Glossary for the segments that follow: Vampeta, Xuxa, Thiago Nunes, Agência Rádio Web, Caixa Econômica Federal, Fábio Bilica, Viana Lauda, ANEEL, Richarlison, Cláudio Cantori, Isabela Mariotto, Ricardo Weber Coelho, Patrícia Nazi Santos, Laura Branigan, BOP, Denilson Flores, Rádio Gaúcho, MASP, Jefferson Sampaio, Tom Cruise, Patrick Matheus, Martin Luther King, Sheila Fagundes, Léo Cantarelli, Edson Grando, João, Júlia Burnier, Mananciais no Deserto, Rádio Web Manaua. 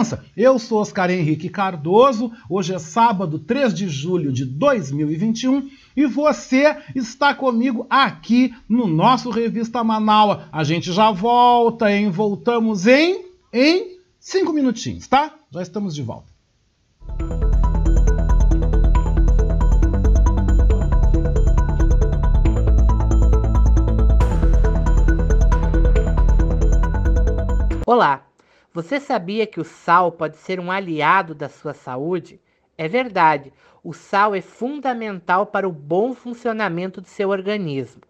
imprensa. Eu sou Oscar Henrique Cardoso, hoje é sábado, 3 de julho de 2021, e você está comigo aqui no nosso Revista Manaua. A gente já volta, hein? Voltamos em 5 minutinhos, tá? Já estamos de volta. Olá, você sabia que o sal pode ser um aliado da sua saúde? É verdade, o sal é fundamental para o bom funcionamento do seu organismo.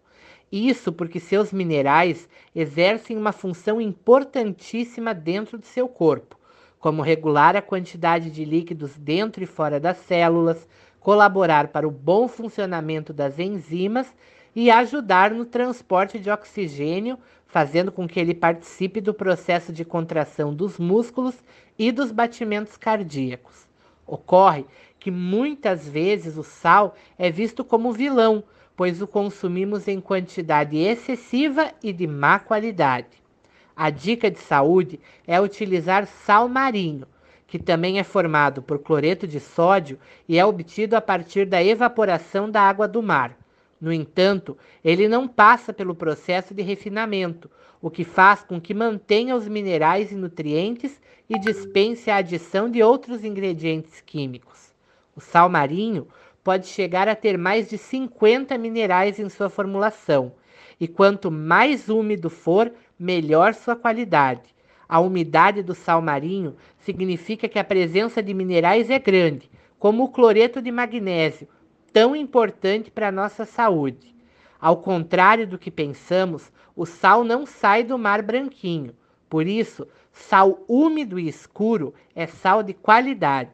Isso porque seus minerais exercem uma função importantíssima dentro do seu corpo, como regular a quantidade de líquidos dentro e fora das células, colaborar para o bom funcionamento das enzimas e ajudar no transporte de oxigênio, fazendo com que ele participe do processo de contração dos músculos e dos batimentos cardíacos. Ocorre que muitas vezes o sal é visto como vilão, pois o consumimos em quantidade excessiva e de má qualidade. A dica de saúde é utilizar sal marinho, que também é formado por cloreto de sódio e é obtido a partir da evaporação da água do mar. No entanto, ele não passa pelo processo de refinamento, o que faz com que mantenha os minerais e nutrientes e dispense a adição de outros ingredientes químicos. O sal marinho pode chegar a ter mais de 50 minerais em sua formulação, e quanto mais úmido for, melhor sua qualidade. A umidade do sal marinho significa que a presença de minerais é grande, como o cloreto de magnésio, tão importante para a nossa saúde. Ao contrário do que pensamos, o sal não sai do mar branquinho. Por isso, sal úmido e escuro é sal de qualidade.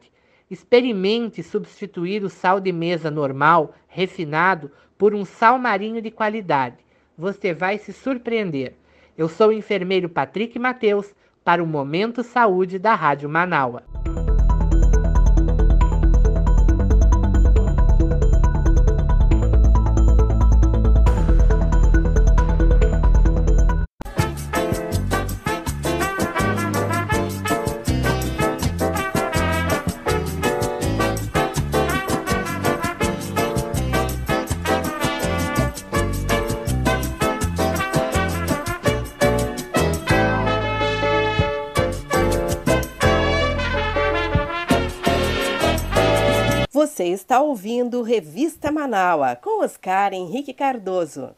Experimente substituir o sal de mesa normal, refinado, por um sal marinho de qualidade. Você vai se surpreender. Eu sou o enfermeiro Patrick Matheus, para o Momento Saúde da Rádio Manaua. Você está ouvindo Revista Manaua, com Oscar Henrique Cardoso.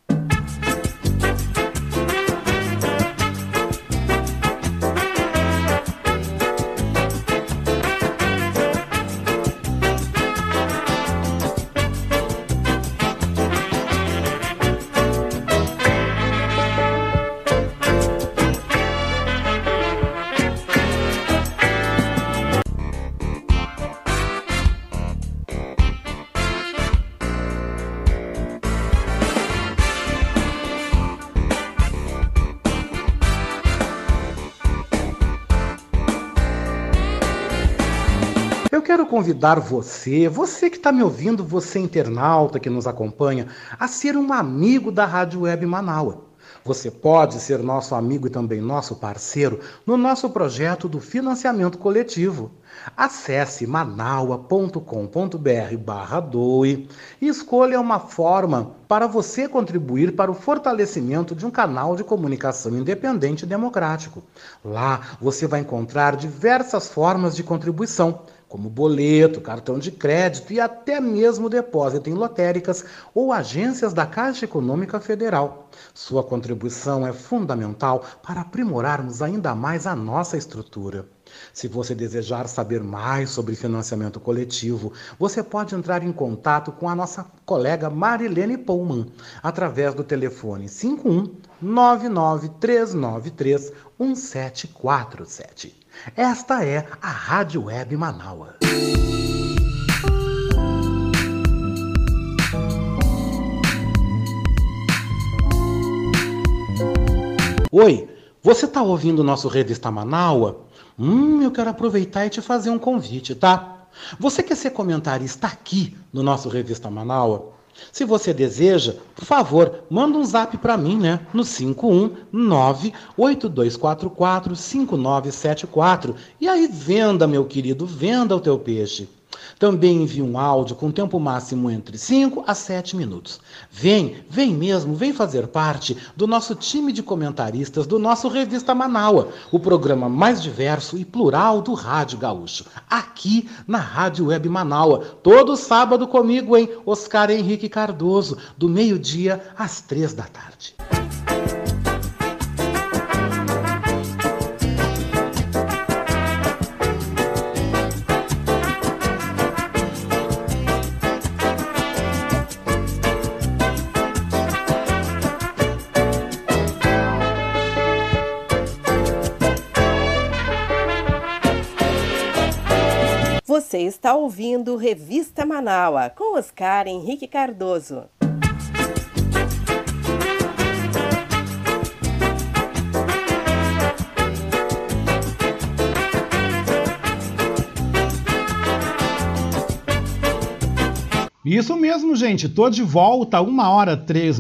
Convidar você que está me ouvindo, você internauta que nos acompanha, a ser um amigo da Rádio Web Manaua. Você pode ser nosso amigo e também nosso parceiro no nosso projeto do financiamento coletivo. Acesse manaua.com.br/doe e escolha uma forma para você contribuir para o fortalecimento de um canal de comunicação independente e democrático. Lá você vai encontrar diversas formas de contribuição, como boleto, cartão de crédito e até mesmo depósito em lotéricas ou agências da Caixa Econômica Federal. Sua contribuição é fundamental para aprimorarmos ainda mais a nossa estrutura. Se você desejar saber mais sobre financiamento coletivo, você pode entrar em contato com a nossa colega Marilene Pouman através do telefone 51 99393 1747. Esta é a Rádio Web Manaua. Oi, você está ouvindo o nosso Revista Manaua? Eu quero aproveitar e te fazer um convite, tá? Você quer ser comentarista aqui no nosso Revista Manaua? Se você deseja, por favor, manda um zap para mim, né? No 519-8244-5974. E aí venda, meu querido, venda o teu peixe. Também envie um áudio com tempo máximo entre 5 a 7 minutos. Vem mesmo, vem fazer parte do nosso time de comentaristas do nosso Revista Manaua, o programa mais diverso e plural do Rádio Gaúcho, aqui na Rádio Web Manaua, todo sábado comigo, hein? Oscar Henrique Cardoso, do meio-dia às 3 da tarde. Você está ouvindo Revista Manaua, com Oscar Henrique Cardoso. Isso mesmo, gente. Tô de volta, 1h03,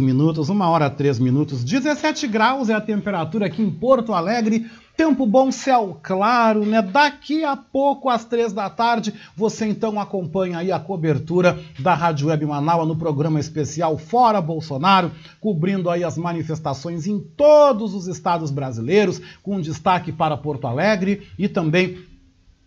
17 graus é a temperatura aqui em Porto Alegre. Tempo bom, céu claro, né? Daqui a pouco, às 3 da tarde, você então acompanha aí a cobertura da Rádio Web Manaua no programa especial Fora Bolsonaro, cobrindo aí as manifestações em todos os estados brasileiros, com destaque para Porto Alegre e também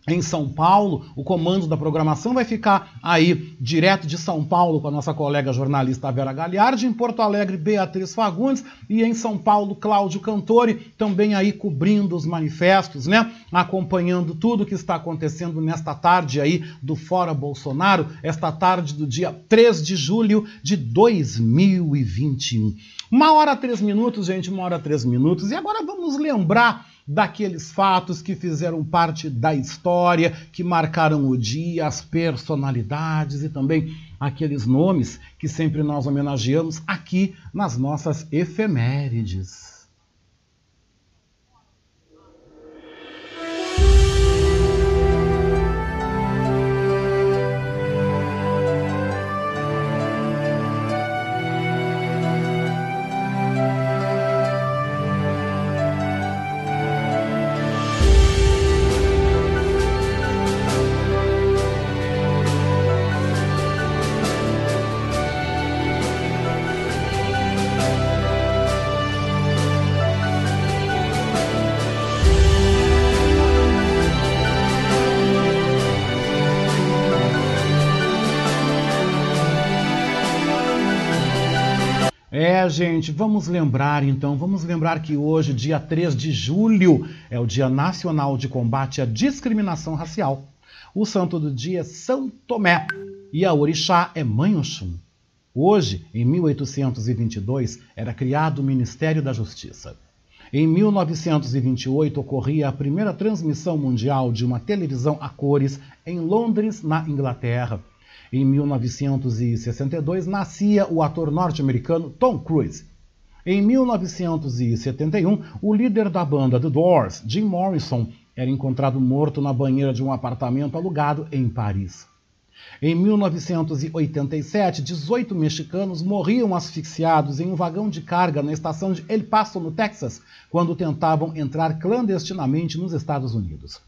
em São Paulo. O comando da programação vai ficar aí direto de São Paulo com a nossa colega jornalista Vera Galiardi, em Porto Alegre, Beatriz Fagundes, e em São Paulo, Cláudio Cantori, também aí cobrindo os manifestos, né? Acompanhando tudo que está acontecendo nesta tarde aí do Fora Bolsonaro, esta tarde do dia 3 de julho de 2021. 1h03, gente, 1h03. E agora vamos lembrar daqueles fatos que fizeram parte da história, que marcaram o dia, as personalidades e também aqueles nomes que sempre nós homenageamos aqui nas nossas efemérides. Gente, vamos lembrar que hoje, dia 3 de julho, é o Dia Nacional de Combate à Discriminação Racial. O santo do dia é São Tomé e a orixá é Mãe Oxum. Hoje, em 1822, era criado o Ministério da Justiça. Em 1928, ocorria a primeira transmissão mundial de uma televisão a cores em Londres, na Inglaterra. Em 1962, nascia o ator norte-americano Tom Cruise. Em 1971, o líder da banda The Doors, Jim Morrison, era encontrado morto na banheira de um apartamento alugado em Paris. Em 1987, 18 mexicanos morriam asfixiados em um vagão de carga na estação de El Paso, no Texas, quando tentavam entrar clandestinamente nos Estados Unidos.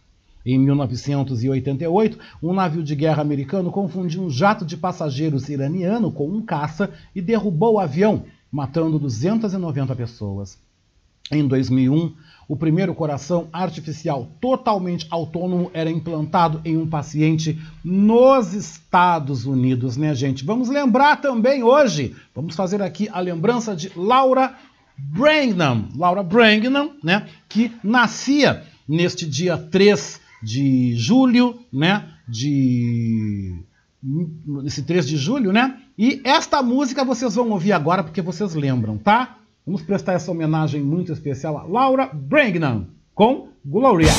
Em 1988, um navio de guerra americano confundiu um jato de passageiros iraniano com um caça e derrubou o avião, matando 290 pessoas. Em 2001, o primeiro coração artificial totalmente autônomo era implantado em um paciente nos Estados Unidos, né, gente? Vamos lembrar também hoje, vamos fazer aqui a lembrança de Laura Branigan, né, que nascia neste dia 3 de julho, né? Esse 3 de julho, né? E esta música vocês vão ouvir agora porque vocês lembram, tá? Vamos prestar essa homenagem muito especial a Laura Branigan com Gloria.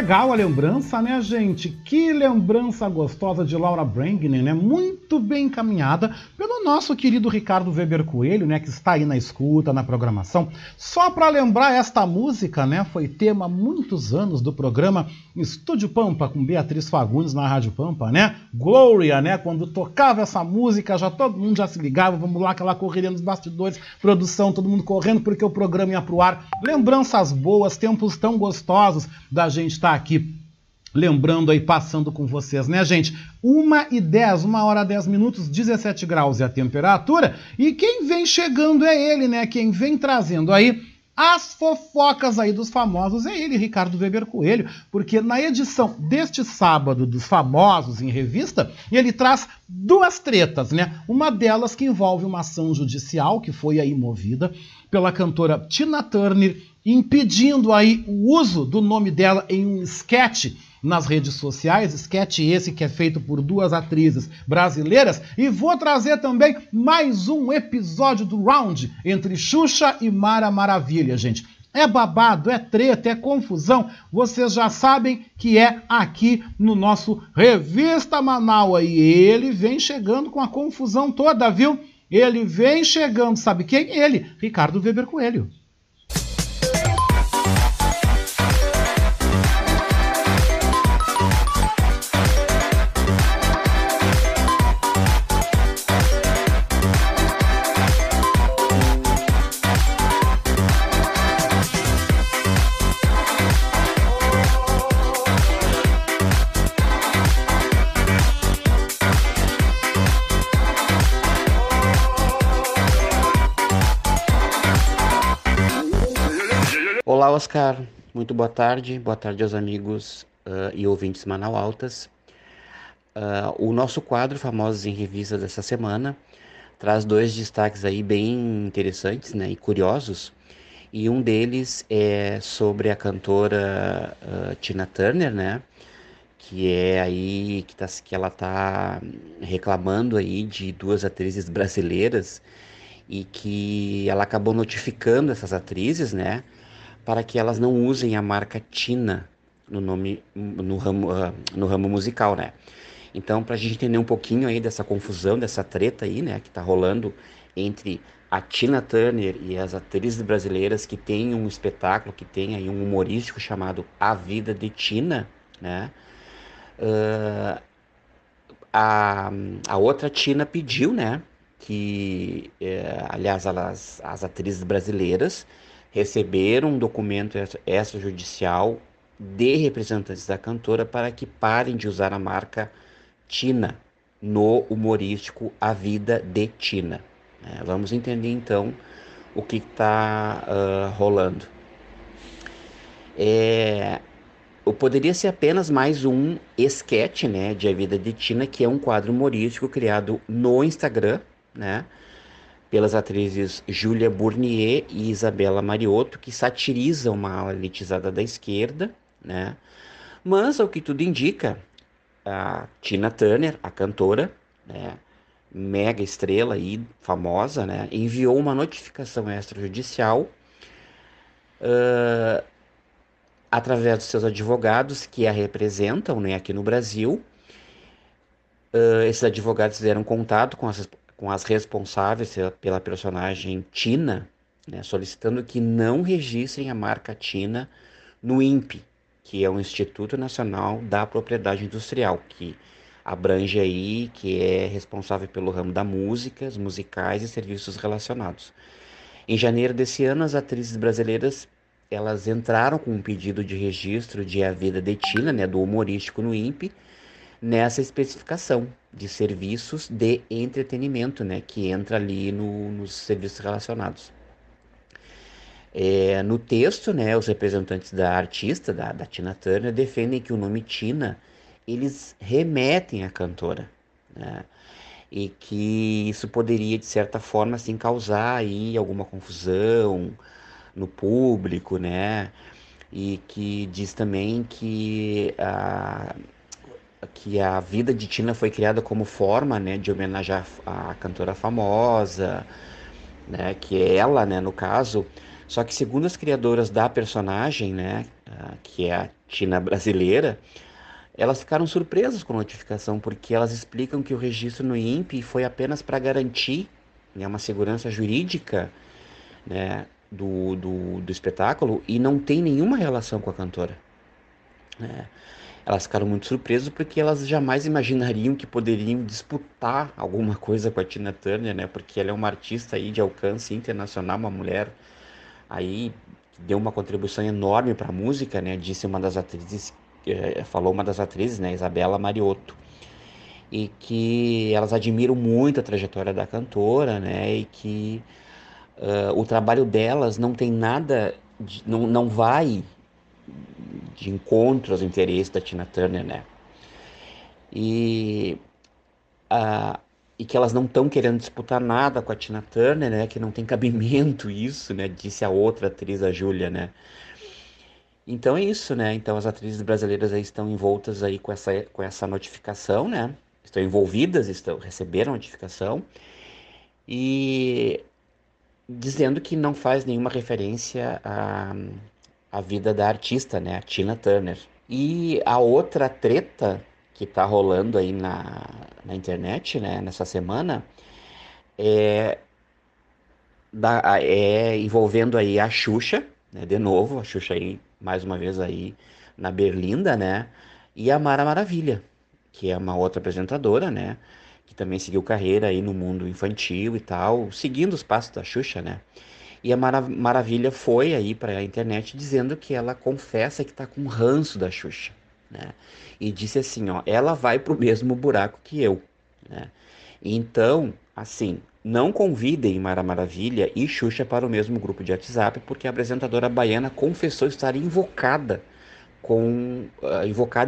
legal a lembrança, né, gente? Que lembrança gostosa de Laura Branigan, né? Muito bem encaminhada pelo nosso querido Ricardo Weber Coelho, né? Que está aí na escuta, na programação. Só para lembrar, esta música, né? Foi tema há muitos anos do programa Estúdio Pampa, com Beatriz Fagundes na Rádio Pampa, né? Glória, né? Quando tocava essa música, já todo mundo já se ligava, vamos lá, aquela correria nos bastidores, produção, todo mundo correndo, porque o programa ia pro ar. Lembranças boas, tempos tão gostosos da gente estar aqui lembrando aí, passando com vocês, né, gente? 1h10, 1h10, 17 graus é a temperatura. E quem vem chegando é ele, né? Quem vem trazendo aí as fofocas aí dos famosos é ele, Ricardo Weber Coelho, porque na edição deste sábado dos Famosos em Revista, ele traz duas tretas, né? Uma delas que envolve uma ação judicial que foi aí movida pela cantora Tina Turner, impedindo aí o uso do nome dela em um esquete nas redes sociais, esquete esse que é feito por duas atrizes brasileiras. E vou trazer também mais um episódio do round entre Xuxa e Mara Maravilha, gente. É babado, é treta, é confusão. Vocês já sabem que é aqui no nosso Revista Manaua. E ele vem chegando com a confusão toda, viu? Ele vem chegando, sabe quem? Ele, Ricardo Weber Coelho. Olá, Oscar. Muito boa tarde. Boa tarde aos amigos e ouvintes manaualtas. O nosso quadro Famosos em Revista dessa semana traz dois destaques aí bem interessantes, né, e curiosos. E um deles é sobre a cantora Tina Turner, né, que é aí que ela está reclamando aí de duas atrizes brasileiras e que ela acabou notificando essas atrizes, né, para que elas não usem a marca Tina no ramo musical, né? Então, para a gente entender um pouquinho aí dessa confusão, dessa treta aí, né, que está rolando entre a Tina Turner e as atrizes brasileiras que tem um espetáculo, que tem aí um humorístico chamado A Vida de Tina, né? A outra Tina pediu, né, que, aliás, as atrizes brasileiras receberam um documento extrajudicial de representantes da cantora para que parem de usar a marca Tina no humorístico A Vida de Tina. Vamos entender então o que está rolando. Poderia ser apenas mais um esquete, né, de A Vida de Tina, que é um quadro humorístico criado no Instagram, né, pelas atrizes Júlia Burnier e Isabela Mariotto, que satiriza uma ala elitizada da esquerda, né? Mas, ao que tudo indica, a Tina Turner, a cantora, né, mega estrela e famosa, né, enviou uma notificação extrajudicial através dos seus advogados que a representam, né, aqui no Brasil. Esses advogados fizeram contato com as responsáveis pela personagem Tina, né, solicitando que não registrem a marca Tina no INPI, que é o Instituto Nacional da Propriedade Industrial, que abrange aí, que é responsável pelo ramo da música, musicais e serviços relacionados. Em janeiro desse ano, as atrizes brasileiras, elas entraram com um pedido de registro de A Vida de Tina, né, do humorístico no INPI, nessa especificação de serviços de entretenimento, né, que entra ali nos serviços relacionados. No texto, né, os representantes da artista, da Tina Turner, defendem que o nome Tina, eles remetem à cantora, né, e que isso poderia, de certa forma, assim, causar aí alguma confusão no público, né, e que diz também que A Vida de Tina foi criada como forma, né, de homenagear a cantora famosa, né, que é ela, né, no caso. Só que, segundo as criadoras da personagem, né, que é a Tina brasileira, elas ficaram surpresas com a notificação, porque elas explicam que o registro no INPI foi apenas para garantir, né, uma segurança jurídica, né, do espetáculo, e não tem nenhuma relação com a cantora. Né? Elas ficaram muito surpresas porque elas jamais imaginariam que poderiam disputar alguma coisa com a Tina Turner, né? Porque ela é uma artista aí de alcance internacional, uma mulher aí que deu uma contribuição enorme para a música, né? Disse uma das atrizes, falou uma das atrizes, né? Isabela Mariotto, e que elas admiram muito a trajetória da cantora, né? E que o trabalho delas não tem nada, não vai de encontro aos interesses da Tina Turner, né? E que elas não estão querendo disputar nada com a Tina Turner, né? Que não tem cabimento isso, né? Disse a outra atriz, a Júlia, né? Então é isso, né? Então as atrizes brasileiras aí estão envoltas aí com essa notificação, né? Estão envolvidas, receberam a notificação e dizendo que não faz nenhuma referência a vida da artista, né, a Tina Turner. E a outra treta que tá rolando aí na internet, né, nessa semana, é envolvendo aí a Xuxa, né, de novo, a Xuxa aí, mais uma vez aí na Berlinda, né, e a Mara Maravilha, que é uma outra apresentadora, né, que também seguiu carreira aí no mundo infantil e tal, seguindo os passos da Xuxa, né. E a Mara Maravilha foi aí para a internet dizendo que ela confessa que está com ranço da Xuxa, né? E disse assim, ó, ela vai pro mesmo buraco que eu, né? Então, assim, não convidem Mara Maravilha e Xuxa para o mesmo grupo de WhatsApp, porque a apresentadora baiana confessou estar invocada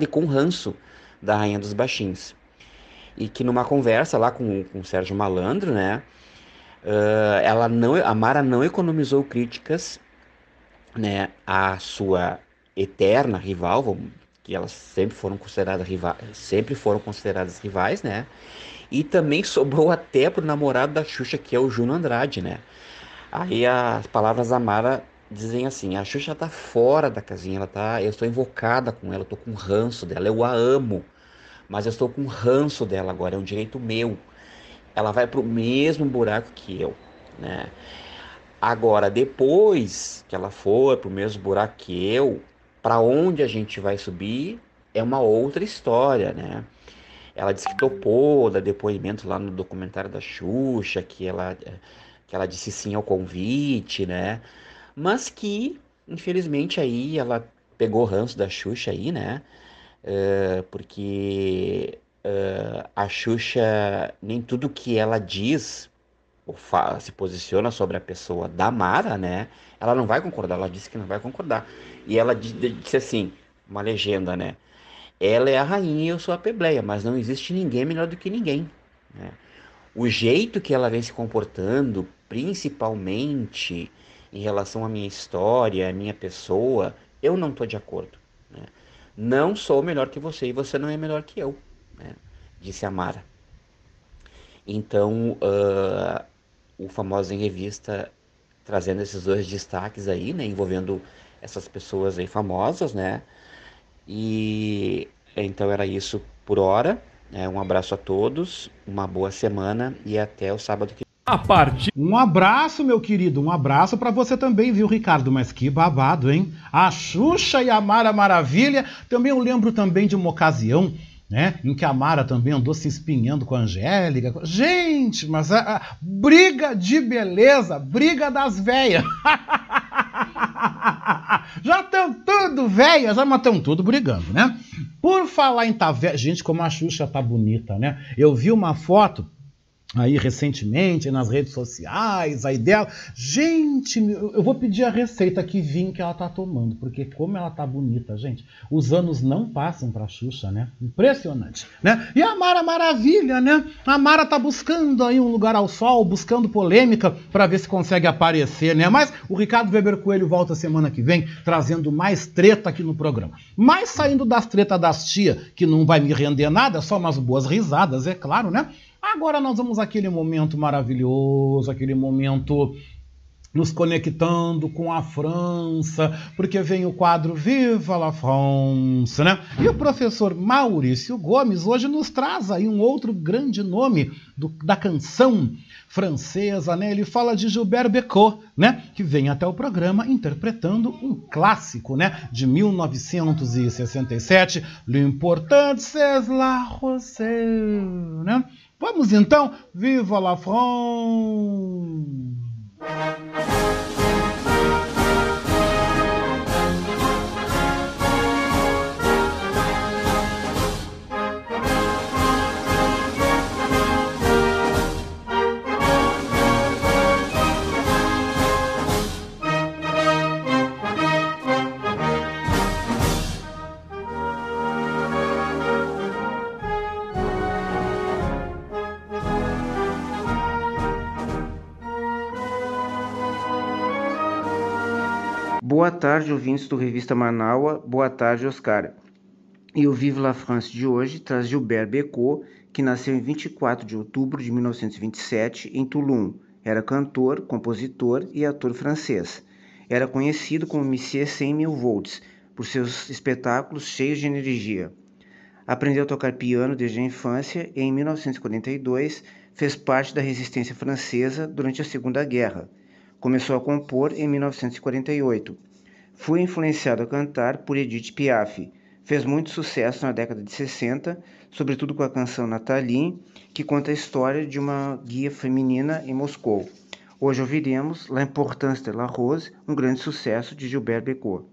e com ranço da Rainha dos Baixinhos. E que numa conversa lá com o Sérgio Malandro, né? A Mara não economizou críticas, né, à sua eterna rival, que elas sempre foram consideradas rivais, né, e também sobrou até pro namorado da Xuxa, que é o Juno Andrade, né. Aí as palavras da Mara dizem assim, a Xuxa tá fora da casinha, eu estou invocada com ela, eu tô com ranço dela, eu a amo, mas eu estou com ranço dela agora, é um direito meu. Ela vai pro mesmo buraco que eu, né? Agora, depois que ela for pro mesmo buraco que eu, para onde a gente vai subir é uma outra história, né? Ela disse que topou, dá depoimento lá no documentário da Xuxa, que ela disse sim ao convite, né? Mas que, infelizmente, aí ela pegou ranço da Xuxa aí, né? Porque... a Xuxa, nem tudo que ela diz ou se posiciona sobre a pessoa da Mara, né? Ela não vai concordar, ela disse que não vai concordar. E ela disse assim, uma legenda, né? Ela é a rainha e eu sou a pebleia, mas não existe ninguém melhor do que ninguém, né? O jeito que ela vem se comportando, principalmente em relação à minha história, à minha pessoa, eu não tô de acordo, né? Não sou melhor que você e você não é melhor que eu, né? Disse a Mara. Então, o Famosos em Revista trazendo esses dois destaques aí, né? Envolvendo essas pessoas aí famosas, né? E então era isso por hora, né? Um abraço a todos, uma boa semana e até o sábado que... Um abraço, meu querido, um abraço pra você também, viu, Ricardo? Mas que babado, hein? A Xuxa e a Mara Maravilha. Também eu lembro também de uma ocasião, né, em que a Mara também andou se espinhando com a Angélica. Gente, mas a briga de beleza, briga das véias. Já estão tudo véias, mas estão tudo brigando, né? Por falar em tá véia, gente, como a Xuxa tá bonita, né? Eu vi uma foto aí recentemente nas redes sociais, aí dela. Gente, eu vou pedir a receita que vinho que ela tá tomando, porque como ela tá bonita, gente. Os anos não passam pra Xuxa, né? Impressionante, né? E a Mara Maravilha, né? A Mara tá buscando aí um lugar ao sol, buscando polêmica pra ver se consegue aparecer, né? Mas o Ricardo Weber Coelho volta semana que vem trazendo mais treta aqui no programa. Mas saindo das tretas das tia, que não vai me render nada, só umas boas risadas, é claro, né? Agora nós vamos àquele momento maravilhoso, aquele momento nos conectando com a França, porque vem o quadro Viva la France, né? E o professor Maurício Gomes hoje nos traz aí um outro grande nome da canção francesa, né? Ele fala de Gilbert Bécaud, né? Que vem até o programa interpretando um clássico, né? De 1967, L'important c'est la rose, né? Vamos então, Viva la France! Boa tarde, ouvintes do Revista Manaua, boa tarde, Oscar. E o Vive la France de hoje traz Gilbert Bécaud, que nasceu em 24 de outubro de 1927 em Toulon. Era cantor, compositor e ator francês. Era conhecido como Monsieur 100 mil volts, por seus espetáculos cheios de energia. Aprendeu a tocar piano desde a infância e, em 1942, fez parte da resistência francesa durante a Segunda Guerra. Começou a compor em 1948. Foi influenciado a cantar por Edith Piaf. Fez muito sucesso na década de 60, sobretudo com a canção Nathalie, que conta a história de uma guia feminina em Moscou. Hoje ouviremos L'importance de la rose, um grande sucesso de Gilbert Bécaud.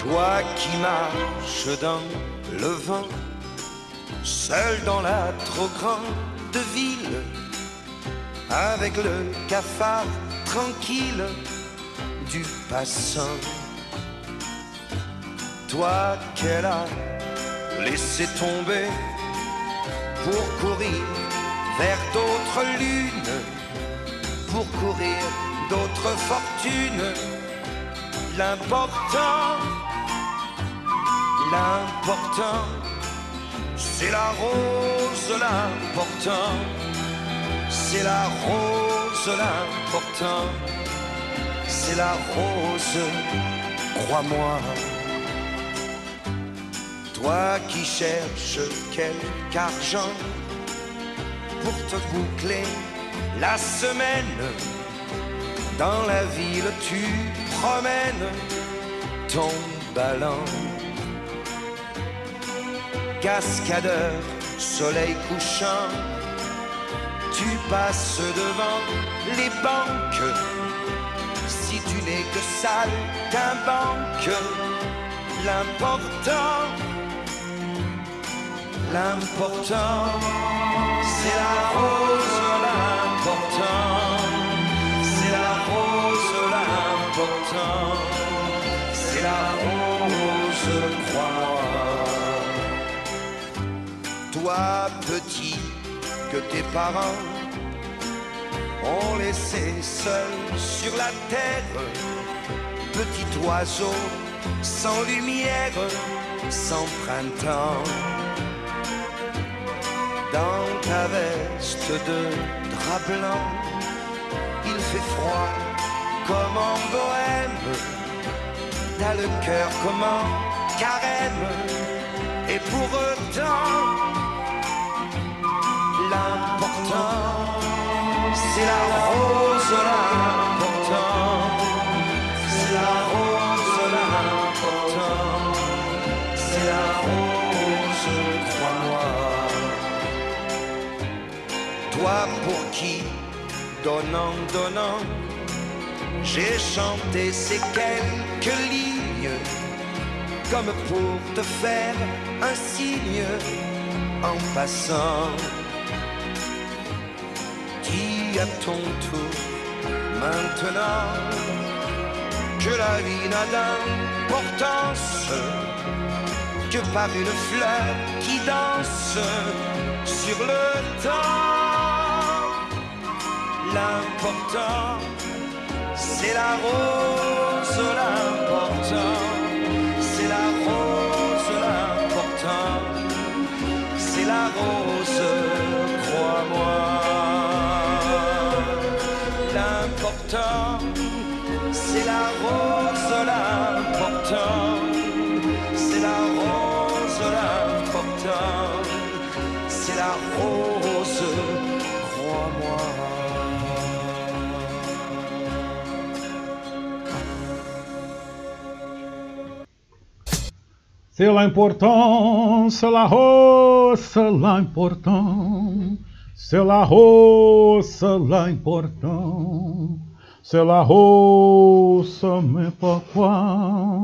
Toi qui marches dans le vent, seul dans la trop grande ville, avec le cafard tranquille du passant. Toi qu'elle a laissé tomber pour courir vers d'autres lunes, pour courir d'autres fortunes. L'important, l'important, c'est la rose l'important, c'est la rose l'important, c'est la rose, crois-moi. Toi qui cherches quelque argent pour te boucler la semaine, dans la ville tu promènes ton ballon. Cascadeur, soleil couchant, tu passes devant les banques. Si tu n'es que saltimbanque, l'important, l'important, c'est la rose l'important, c'est la rose l'important, c'est la rose, crois-moi. Toi petit, que tes parents ont laissé seul sur la terre, petit oiseau sans lumière, sans printemps. Dans ta veste de drap blanc, il fait froid comme en bohème, t'as le cœur comme en carême, et pour autant l'important, c'est la rose l'important, c'est la rose l'important, c'est la rose, crois-moi. Toi pour qui, donnant, donnant, j'ai chanté ces quelques lignes, comme pour te faire un signe en passant. Dis à ton tour maintenant que la vie n'a d'importance que par une fleur qui danse sur le temps. L'important, c'est la rose l'important, c'est la rose l'important, c'est la rose. C'est l'important, c'est la rose, c'est l'important. C'est la rose, c'est l'important. C'est la rose, mais pas quoi.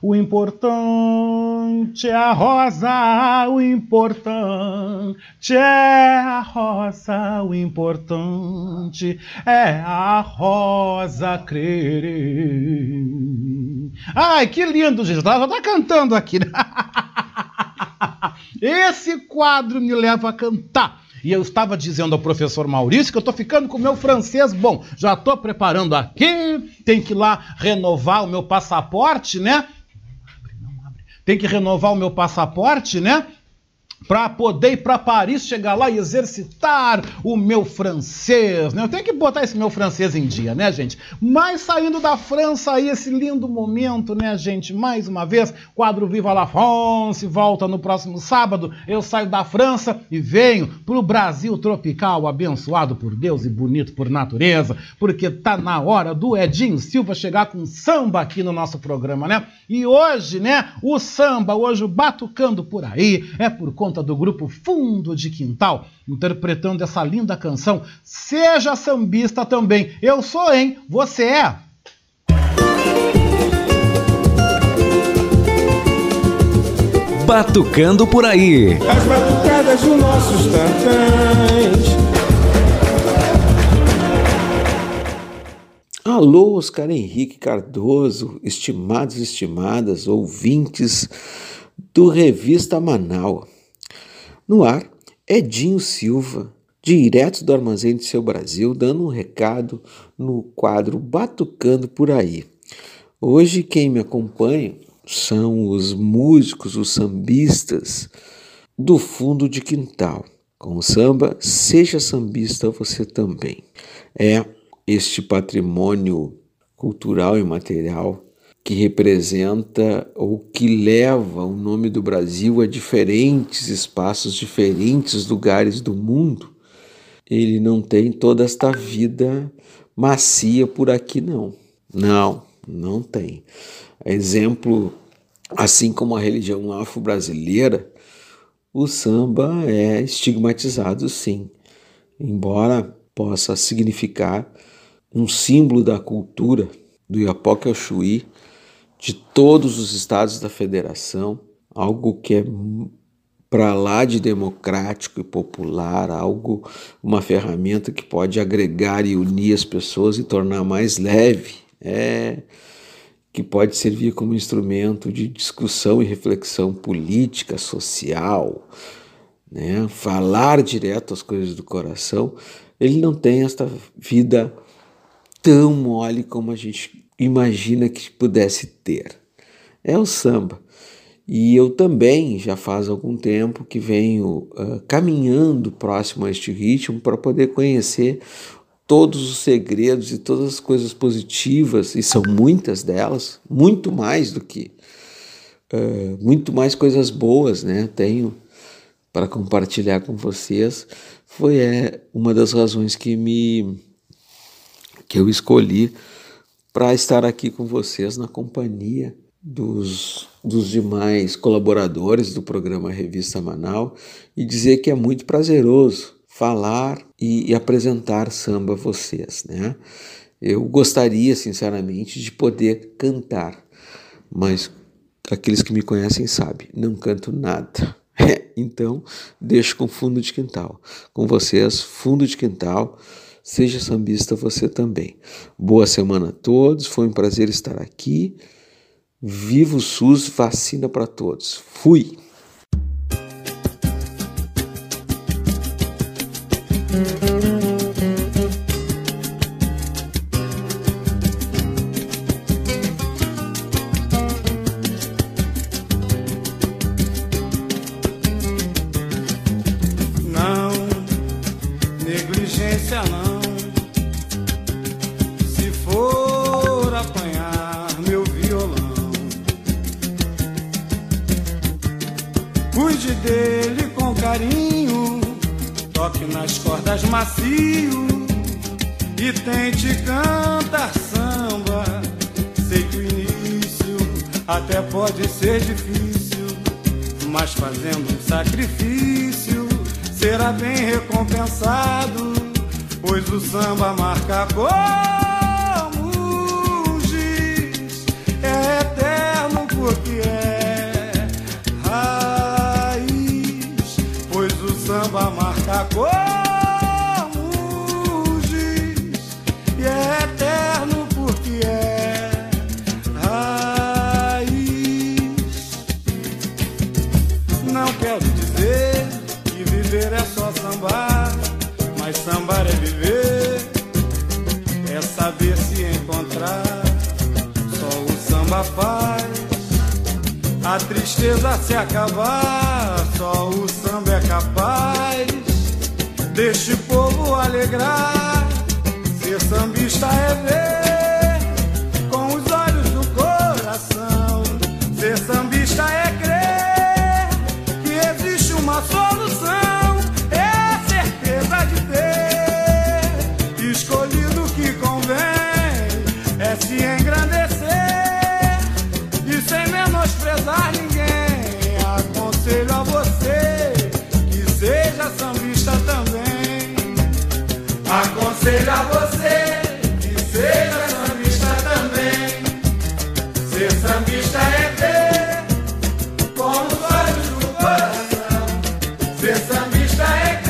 O importante é a rosa, o importante é a rosa, o importante é a rosa crer. Ai, que lindo, gente, já tá cantando aqui. Esse quadro me leva a cantar. E eu estava dizendo ao professor Maurício que eu estou ficando com o meu francês bom. Já estou preparando aqui, tem que ir lá renovar o meu passaporte, né? Tem que renovar o meu passaporte, né? Para poder ir para Paris, chegar lá e exercitar o meu francês, né? Eu tenho que botar esse meu francês em dia, né, gente? Mas saindo da França aí, esse lindo momento, né, gente? Mais uma vez, quadro Viva la France volta no próximo sábado. Eu saio da França e venho pro Brasil tropical, abençoado por Deus e bonito por natureza, porque tá na hora do Edinho Silva chegar com samba aqui no nosso programa, né? E hoje, né, o samba, hoje o Batucando por Aí, é por conta do grupo Fundo de Quintal, interpretando essa linda canção. Seja sambista também. Eu sou, hein? Você é? Batucando por aí. As batucadas dos nossos tantãs. Alô, Oscar Henrique Cardoso, estimados e estimadas, ouvintes do Revista Manaua. No ar, Edinho Silva, direto do Armazém do Seu Brasil, dando um recado no quadro Batucando por Aí. Hoje quem me acompanha são os músicos, os sambistas do Fundo de Quintal. Com o samba, seja sambista você também. É este patrimônio cultural e material que representa ou que leva o nome do Brasil a diferentes espaços, diferentes lugares do mundo. Ele não tem toda esta vida macia por aqui, não. Não, não tem. Exemplo, assim como a religião afro-brasileira, o samba é estigmatizado, sim. Embora possa significar um símbolo da cultura do Iapoque ao Chuí, de todos os estados da federação, algo que é para lá de democrático e popular, algo, uma ferramenta que pode agregar e unir as pessoas e tornar mais leve, que pode servir como instrumento de discussão e reflexão política, social, né? Falar direto as coisas do coração. Ele não tem esta vida tão mole como a gente imagina que pudesse ter. É o samba. E eu também já faz algum tempo que venho caminhando próximo a este ritmo para poder conhecer todos os segredos e todas as coisas positivas, e são muitas delas, muito mais do que... muito mais coisas boas, né? Tenho para compartilhar com vocês. Foi uma das razões que eu escolhi para estar aqui com vocês na companhia dos demais colaboradores do programa Revista Manaua e dizer que é muito prazeroso falar e apresentar samba a vocês, né? Eu gostaria, sinceramente, de poder cantar, mas aqueles que me conhecem sabem, não canto nada. Então, deixo com Fundo de Quintal. Com vocês, Fundo de Quintal. Seja sambista você também. Boa semana a todos, foi um prazer estar aqui. Viva o SUS, vacina para todos. Fui! Não, negligência não. estás macio e tente cantar samba. Sei que o início até pode ser difícil, mas fazendo um sacrifício será bem recompensado, pois o samba marca como o giz, é eterno porque é raiz, pois o samba marca como o giz, e é eterno porque é raiz. Não quero dizer que viver é só sambar, mas sambar é viver, é saber se encontrar. Só o samba faz a tristeza se acabar, só o samba é capaz deste povo alegrar. Ser sambista é ver com os olhos do coração, ser sambista é crer que existe uma solução. Escolhido o que convém é se engrandecer e sem menosprezar ninguém. Aconselho a você que seja sambista também. Aconselho a você que seja sambista também. Ser sambista é ter com os olhos do coração. Ser sambista é ter.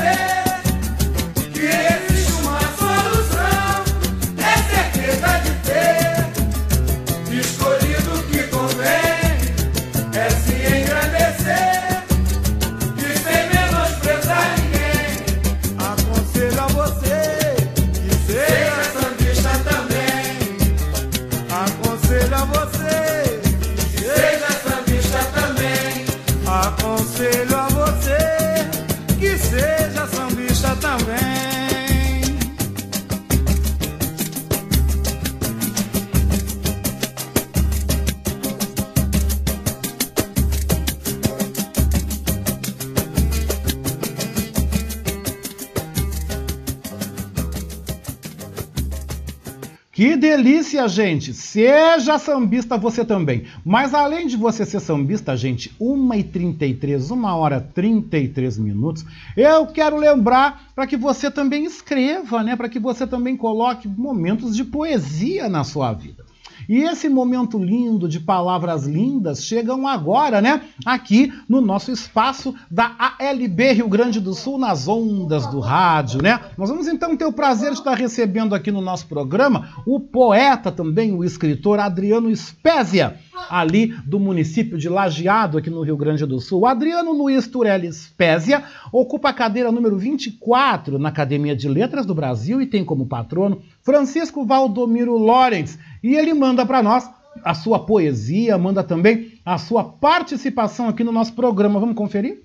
Que delícia, gente! Seja sambista você também. Mas além de você ser sambista, gente, 1h33, 1h33min, eu quero lembrar para que você também escreva, né? Para que você também coloque momentos de poesia na sua vida. E esse momento lindo de palavras lindas chegam agora, né? Aqui no nosso espaço da ALB Rio Grande do Sul, nas ondas do rádio, né? Nós vamos então ter o prazer de estar recebendo aqui no nosso programa o poeta também, o escritor Adriano Espézia, ali do município de Lajeado, aqui no Rio Grande do Sul. O Adriano Luiz Turelli Espézia ocupa a cadeira número 24 na Academia de Letras do Brasil e tem como patrono Francisco Valdomiro Lorenz. E ele manda para nós a sua poesia, manda também a sua participação aqui no nosso programa. Vamos conferir?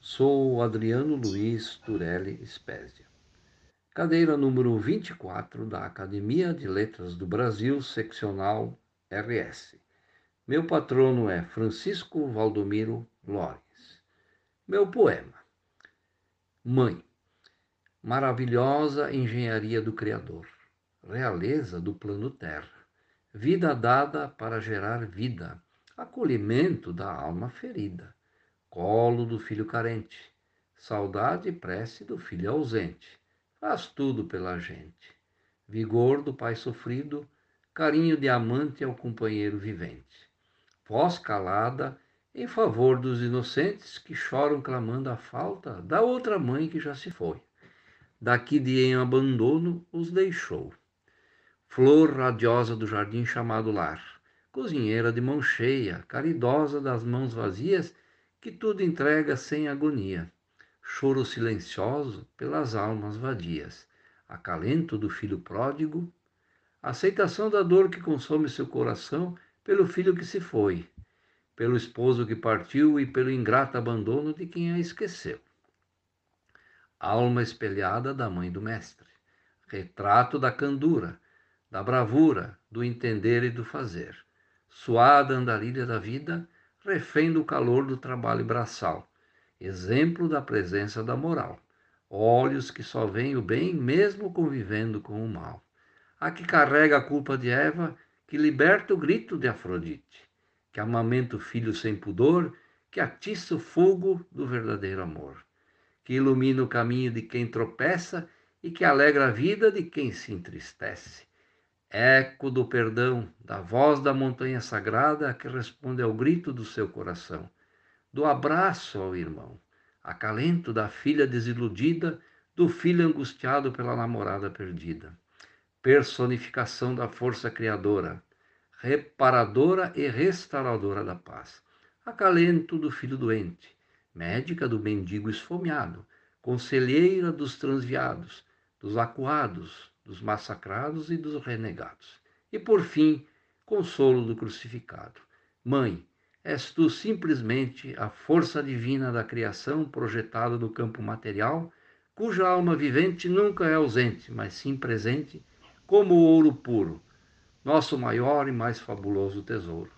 Sou Adriano Luiz Turelli Espézia, cadeira número 24 da Academia de Letras do Brasil, seccional RS. Meu patrono é Francisco Valdomiro Lorenz. Meu poema: Mãe. Maravilhosa engenharia do Criador, realeza do plano Terra, vida dada para gerar vida, acolhimento da alma ferida, colo do filho carente, saudade e prece do filho ausente, faz tudo pela gente, vigor do pai sofrido, carinho de amante ao companheiro vivente, voz calada em favor dos inocentes que choram clamando a falta da outra mãe que já se foi. Daqui de em abandono os deixou. Flor radiosa do jardim chamado lar, cozinheira de mão cheia, caridosa das mãos vazias, que tudo entrega sem agonia. Choro silencioso pelas almas vadias, acalento do filho pródigo, aceitação da dor que consome seu coração pelo filho que se foi, pelo esposo que partiu e pelo ingrato abandono de quem a esqueceu. Alma espelhada da mãe do mestre, retrato da candura, da bravura, do entender e do fazer, suada andarilha da vida, refém do calor do trabalho braçal, exemplo da presença da moral, olhos que só veem o bem mesmo convivendo com o mal. A que carrega a culpa de Eva, que liberta o grito de Afrodite, que amamenta o filho sem pudor, que atiça o fogo do verdadeiro amor, que ilumina o caminho de quem tropeça e que alegra a vida de quem se entristece. Eco do perdão, da voz da montanha sagrada que responde ao grito do seu coração, do abraço ao irmão, acalento da filha desiludida, do filho angustiado pela namorada perdida. Personificação da força criadora, reparadora e restauradora da paz. Acalento do filho doente, médica do mendigo esfomeado, conselheira dos transviados, dos acuados, dos massacrados e dos renegados. E, por fim, consolo do crucificado. Mãe, és tu simplesmente a força divina da criação projetada no campo material, cuja alma vivente nunca é ausente, mas sim presente, como o ouro puro, nosso maior e mais fabuloso tesouro.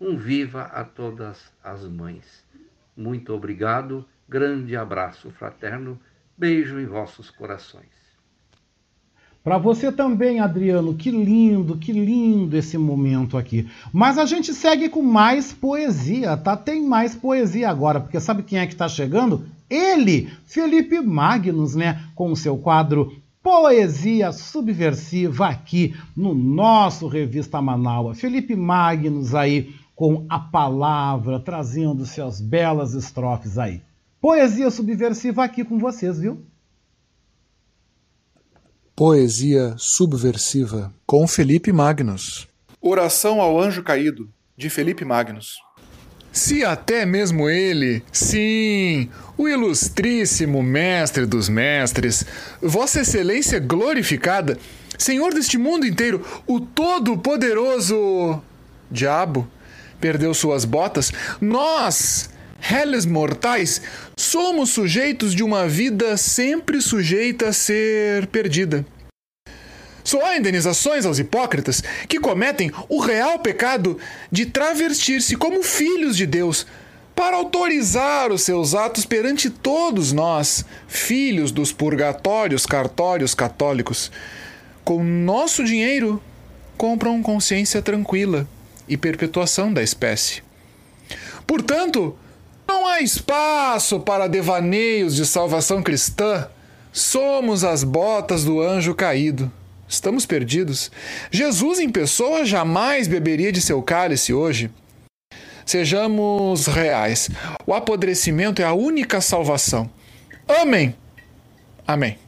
Um viva a todas as mães. Muito obrigado, grande abraço fraterno, beijo em vossos corações. Para você também, Adriano, que lindo esse momento aqui. Mas a gente segue com mais poesia, tá? Tem mais poesia agora, porque sabe quem é que tá chegando? Ele, Felipe Magnus, né? Com o seu quadro Poesia Subversiva aqui no nosso Revista Manaua. Felipe Magnus aí com a palavra, trazendo suas belas estrofes aí. Poesia Subversiva aqui com vocês, viu? Poesia Subversiva, com Felipe Magnus. Oração ao Anjo Caído, de Felipe Magnus. Se até mesmo ele, sim, o ilustríssimo mestre dos mestres, Vossa Excelência glorificada, Senhor deste mundo inteiro, o todo-poderoso Diabo, perdeu suas botas, nós, réis mortais, somos sujeitos de uma vida sempre sujeita a ser perdida. Só há indenizações aos hipócritas que cometem o real pecado de travestir-se como filhos de Deus para autorizar os seus atos perante todos nós, filhos dos purgatórios, cartórios católicos. Com nosso dinheiro, compram consciência tranquila e perpetuação da espécie. Portanto, não há espaço para devaneios de salvação cristã. Somos as botas do anjo caído. Estamos perdidos. Jesus em pessoa jamais beberia de seu cálice hoje. Sejamos reais. O apodrecimento é a única salvação. Amém. Amém.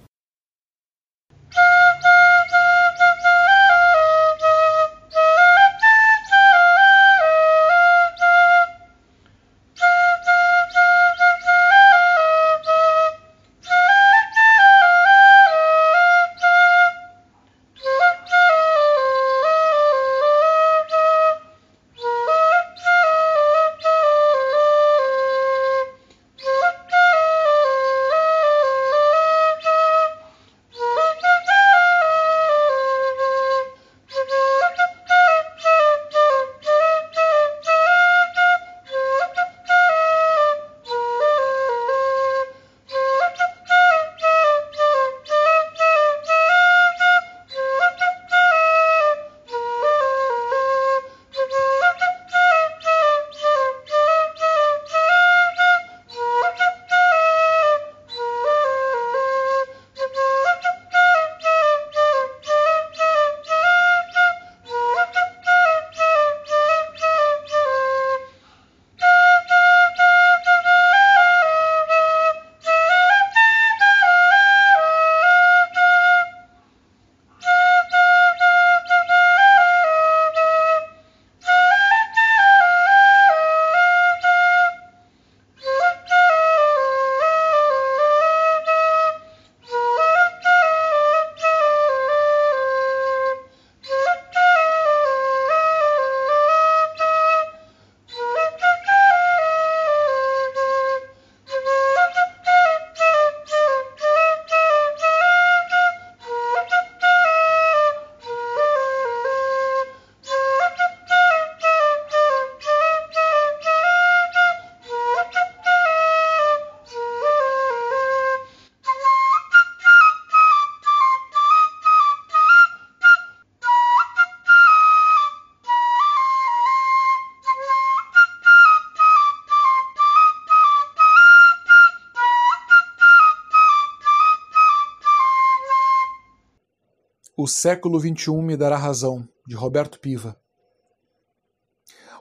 O século XXI me dará razão, de Roberto Piva.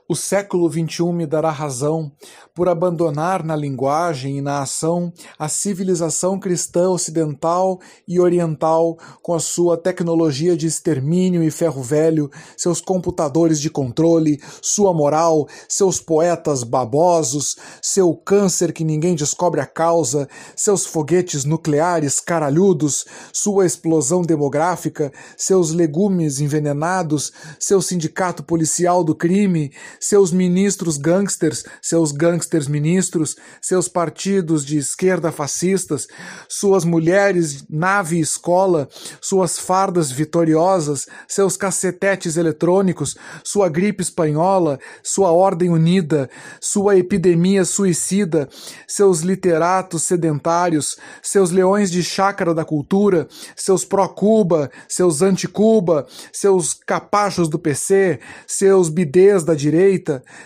O século XXI me dará razão por abandonar na linguagem e na ação a civilização cristã ocidental e oriental com a sua tecnologia de extermínio e ferro velho, seus computadores de controle, sua moral, seus poetas babosos, seu câncer que ninguém descobre a causa, seus foguetes nucleares caralhudos, sua explosão demográfica, seus legumes envenenados, seu sindicato policial do crime, seus ministros gangsters, seus gangsters ministros, seus partidos de esquerda fascistas, suas mulheres nave escola, suas fardas vitoriosas, seus cacetetes eletrônicos, sua gripe espanhola, sua ordem unida, sua epidemia suicida, seus literatos sedentários, seus leões de chácara da cultura, seus pró-Cuba, seus anti-Cuba, seus capachos do PC, seus bidês da direita,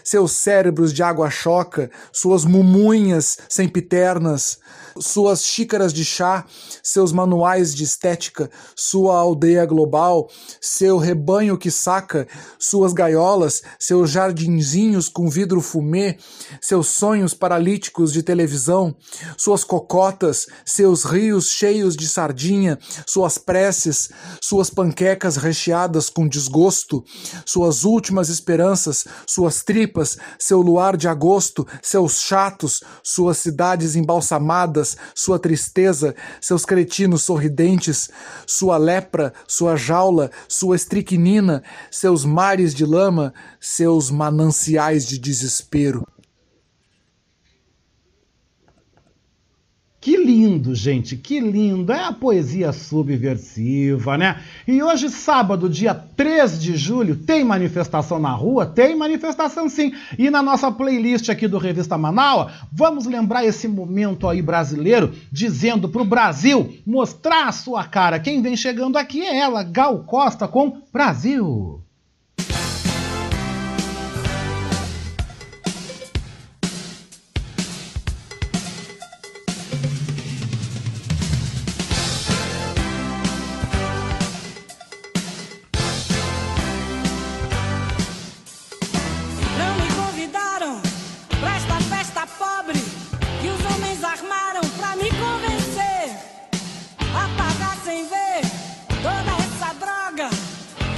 seus cérebros de água-choca, suas mumunhas sempiternas, suas xícaras de chá, seus manuais de estética, sua aldeia global, seu rebanho que saca, suas gaiolas, seus jardinzinhos com vidro fumê, seus sonhos paralíticos de televisão, suas cocotas, seus rios cheios de sardinha, suas preces, suas panquecas recheadas com desgosto, suas últimas esperanças, suas tripas, seu luar de agosto, seus chatos, suas cidades embalsamadas, sua tristeza, seus cretinos sorridentes, sua lepra, sua jaula, sua estricnina, seus mares de lama, seus mananciais de desespero. Que lindo, gente, que lindo. É a poesia subversiva, né? E hoje, sábado, dia 3 de julho, tem manifestação na rua? Tem manifestação, sim. E na nossa playlist aqui do Revista Manaua, vamos lembrar esse momento aí brasileiro, dizendo pro Brasil mostrar a sua cara. Quem vem chegando aqui é ela, Gal Costa, com Brasil. Toda essa droga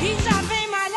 que já vem malhada.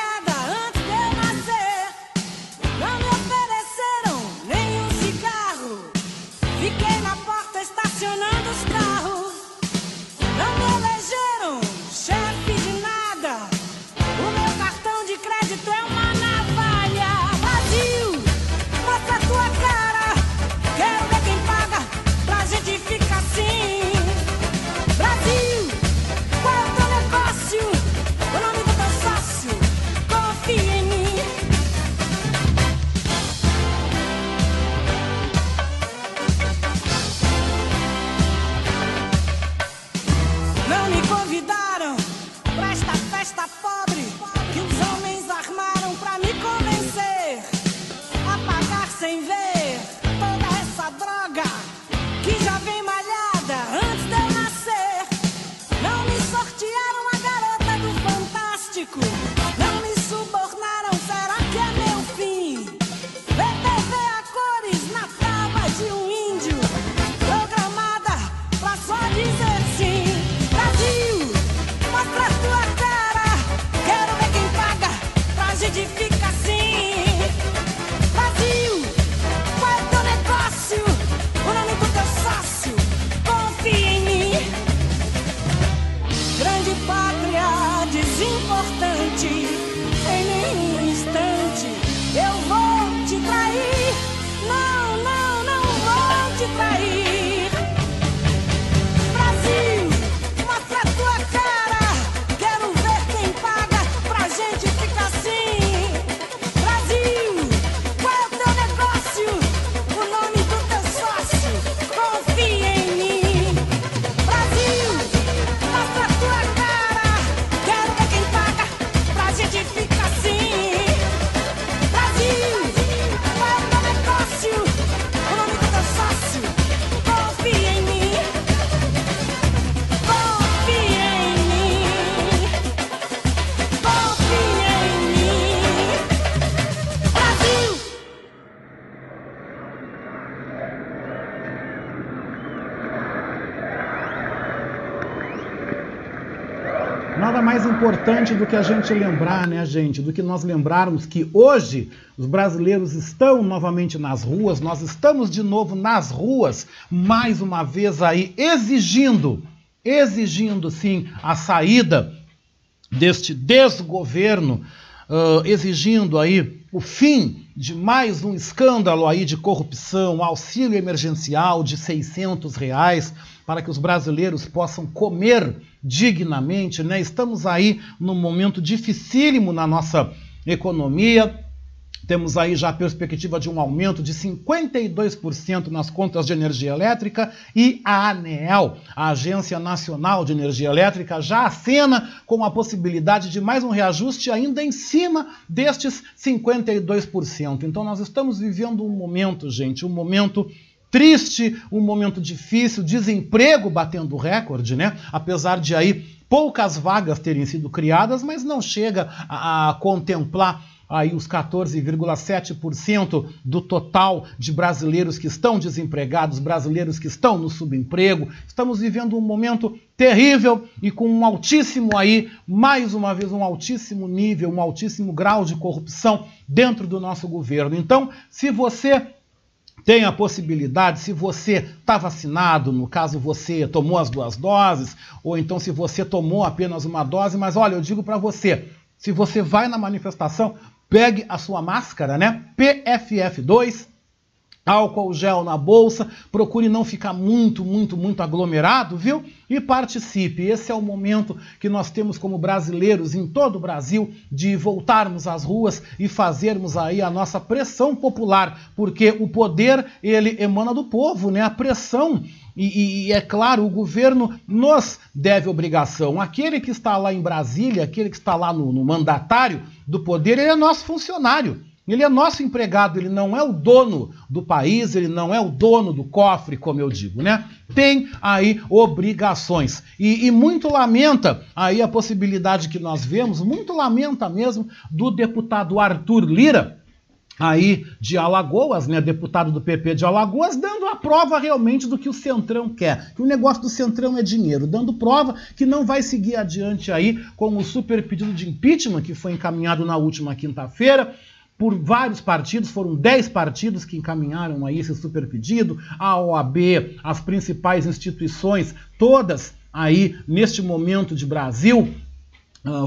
importante do que a gente lembrar, né, gente? Do que nós lembrarmos que hoje os brasileiros estão novamente nas ruas, nós estamos de novo nas ruas, mais uma vez aí exigindo sim a saída deste desgoverno, exigindo aí o fim de mais um escândalo aí de corrupção, auxílio emergencial de R$600 para que os brasileiros possam comer dignamente, né? Estamos aí num momento dificílimo na nossa economia. Temos aí já a perspectiva de um aumento de 52% nas contas de energia elétrica e a ANEEL, a Agência Nacional de Energia Elétrica, já acena com a possibilidade de mais um reajuste ainda em cima destes 52%. Então nós estamos vivendo um momento, gente, um momento triste, um momento difícil, desemprego batendo recorde, né? Apesar de aí poucas vagas terem sido criadas, mas não chega a contemplar aí os 14,7% do total de brasileiros que estão desempregados, brasileiros que estão no subemprego. Estamos vivendo um momento terrível e com um altíssimo aí, mais uma vez, um altíssimo nível, um altíssimo grau de corrupção dentro do nosso governo. Então, se você tem a possibilidade, se você está vacinado, no caso você tomou as 2 doses, ou então se você tomou apenas 1 dose, mas olha, eu digo para você, se você vai na manifestação, pegue a sua máscara, né? PFF2, álcool gel na bolsa, procure não ficar muito aglomerado, viu? E participe. Esse é o momento que nós temos como brasileiros em todo o Brasil de voltarmos às ruas e fazermos aí a nossa pressão popular, porque o poder, ele emana do povo, né? A pressão. E é claro, o governo nos deve obrigação. Aquele que está lá em Brasília, aquele que está lá no mandatário do poder, ele é nosso funcionário. Ele é nosso empregado, ele não é o dono do país, ele não é o dono do cofre, como eu digo, né? Tem aí obrigações. E muito lamenta aí a possibilidade que nós vemos, muito lamenta mesmo, do deputado Arthur Lira, aí de Alagoas, né, deputado do PP de Alagoas, dando a prova realmente do que o Centrão quer, que o negócio do Centrão é dinheiro, dando prova que não vai seguir adiante aí com o super pedido de impeachment que foi encaminhado na última quinta-feira por vários partidos, foram 10 partidos que encaminharam aí esse super pedido, a OAB, as principais instituições, todas aí neste momento de Brasil,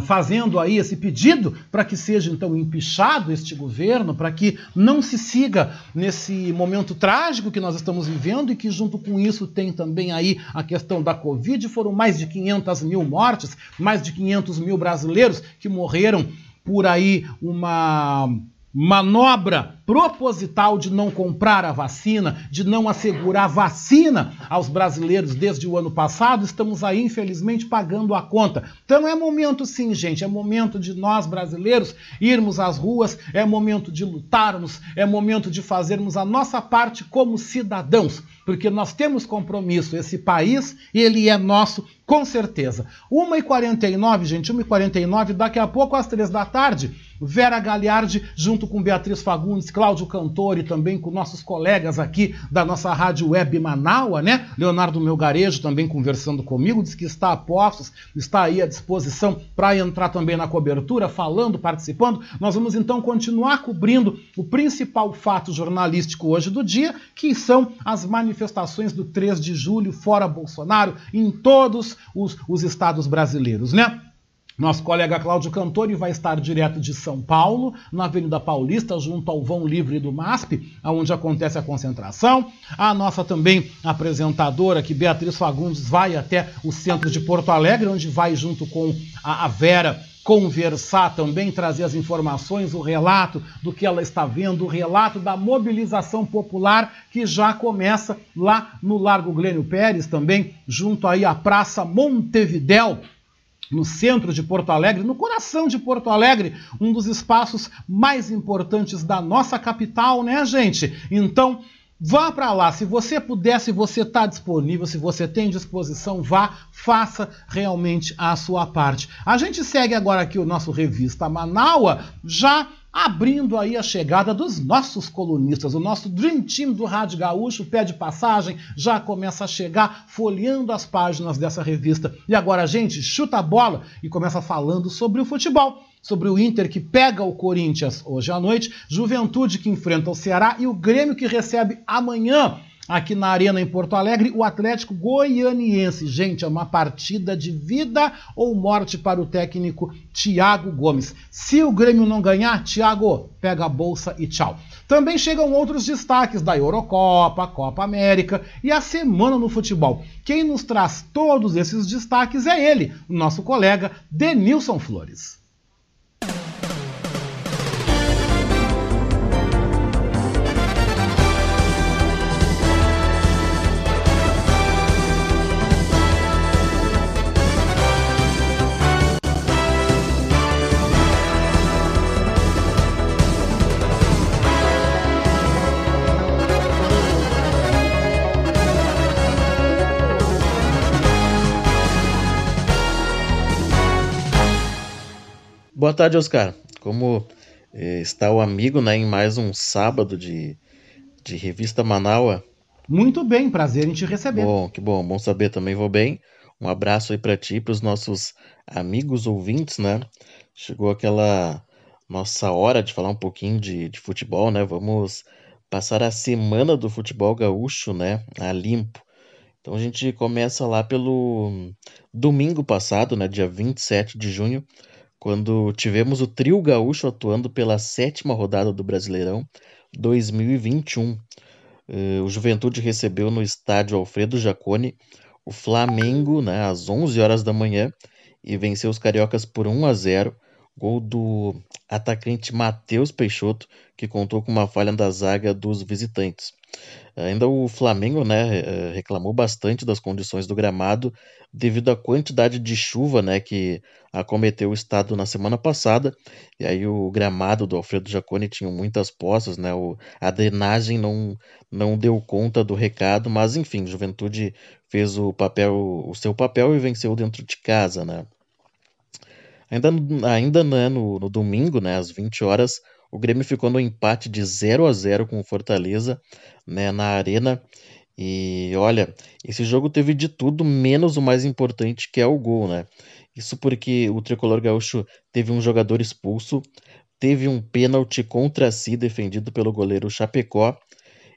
fazendo aí esse pedido para que seja então empichado este governo, para que não se siga nesse momento trágico que nós estamos vivendo e que junto com isso tem também aí a questão da Covid, foram mais de 500 mil mortes, mais de 500 mil brasileiros que morreram por aí uma manobra proposital de não comprar a vacina, de não assegurar a vacina aos brasileiros desde o ano passado, estamos aí, infelizmente, pagando a conta. Então é momento sim, gente, é momento de nós brasileiros irmos às ruas, é momento de lutarmos, é momento de fazermos a nossa parte como cidadãos, porque nós temos compromisso, esse país, ele é nosso, com certeza. 1h49, gente, 1h49, daqui a pouco, às 3 da tarde, Vera Galiardi, junto com Beatriz Fagundes, Cláudio Cantori, também com nossos colegas aqui da nossa Rádio Web Manaua, né? Leonardo Melgarejo também conversando comigo, diz que está a postos, está aí à disposição para entrar também na cobertura, falando, participando. Nós vamos então continuar cobrindo o principal fato jornalístico hoje do dia, que são as manifestações do 3 de julho, fora Bolsonaro, em todos os estados brasileiros, né? Nosso colega Cláudio Cantori vai estar direto de São Paulo, na Avenida Paulista, junto ao vão livre do MASP, onde acontece a concentração. A nossa também apresentadora, que Beatriz Fagundes, vai até o centro de Porto Alegre, onde vai junto com a Vera conversar também, trazer as informações, o relato do que ela está vendo, o relato da mobilização popular que já começa lá no Largo Glênio Pérez, também junto aí à Praça Montevidéu, no centro de Porto Alegre, no coração de Porto Alegre, um dos espaços mais importantes da nossa capital, né, gente? Então, vá para lá. Se você puder, se você está disponível, se você tem disposição, vá, faça realmente a sua parte. A gente segue agora aqui o nosso Revista Manaua, já abrindo aí a chegada dos nossos colunistas. O nosso Dream Team do Rádio Gaúcho, pé de passagem, já começa a chegar folheando as páginas dessa revista. E agora a gente chuta a bola e começa falando sobre o futebol. Sobre o Inter que pega o Corinthians hoje à noite, Juventude que enfrenta o Ceará e o Grêmio que recebe amanhã, aqui na Arena em Porto Alegre, o Atlético Goianiense. Gente, é uma partida de vida ou morte para o técnico Thiago Gomes. Se o Grêmio não ganhar, Thiago, pega a bolsa e tchau. Também chegam outros destaques da Eurocopa, Copa América e a semana no futebol. Quem nos traz todos esses destaques é ele, o nosso colega Denilson Flores. Boa tarde, Oscar. Como está o amigo, né, em mais um sábado de Revista Manaua? Muito bem, prazer em te receber. Bom, que bom, bom saber também, vou bem. Um abraço aí para ti e para os nossos amigos ouvintes, né? Chegou aquela nossa hora de falar um pouquinho de futebol, né? Vamos passar a semana do futebol gaúcho, né, a limpo. Então a gente começa lá pelo domingo passado, né, dia 27 de junho, quando tivemos o trio gaúcho atuando pela 7ª rodada do Brasileirão 2021. O Juventude recebeu no estádio Alfredo Jaconi o Flamengo, né, às 11 horas da manhã e venceu os cariocas por 1-0. Gol do atacante Matheus Peixoto, que contou com uma falha da zaga dos visitantes. Ainda o Flamengo, né, reclamou bastante das condições do gramado devido à quantidade de chuva, né, que acometeu o estado na semana passada. E aí o gramado do Alfredo Jaconi tinha muitas poças, né, a drenagem não deu conta do recado, mas enfim, Juventude fez o seu papel e venceu dentro de casa, né. Ainda no domingo, né, às 20 horas, o Grêmio ficou no empate de 0-0 com o Fortaleza, né, na Arena. E olha, esse jogo teve de tudo, menos o mais importante, que é o gol, né? Isso porque o tricolor gaúcho teve um jogador expulso, teve um pênalti contra si defendido pelo goleiro Chapecó.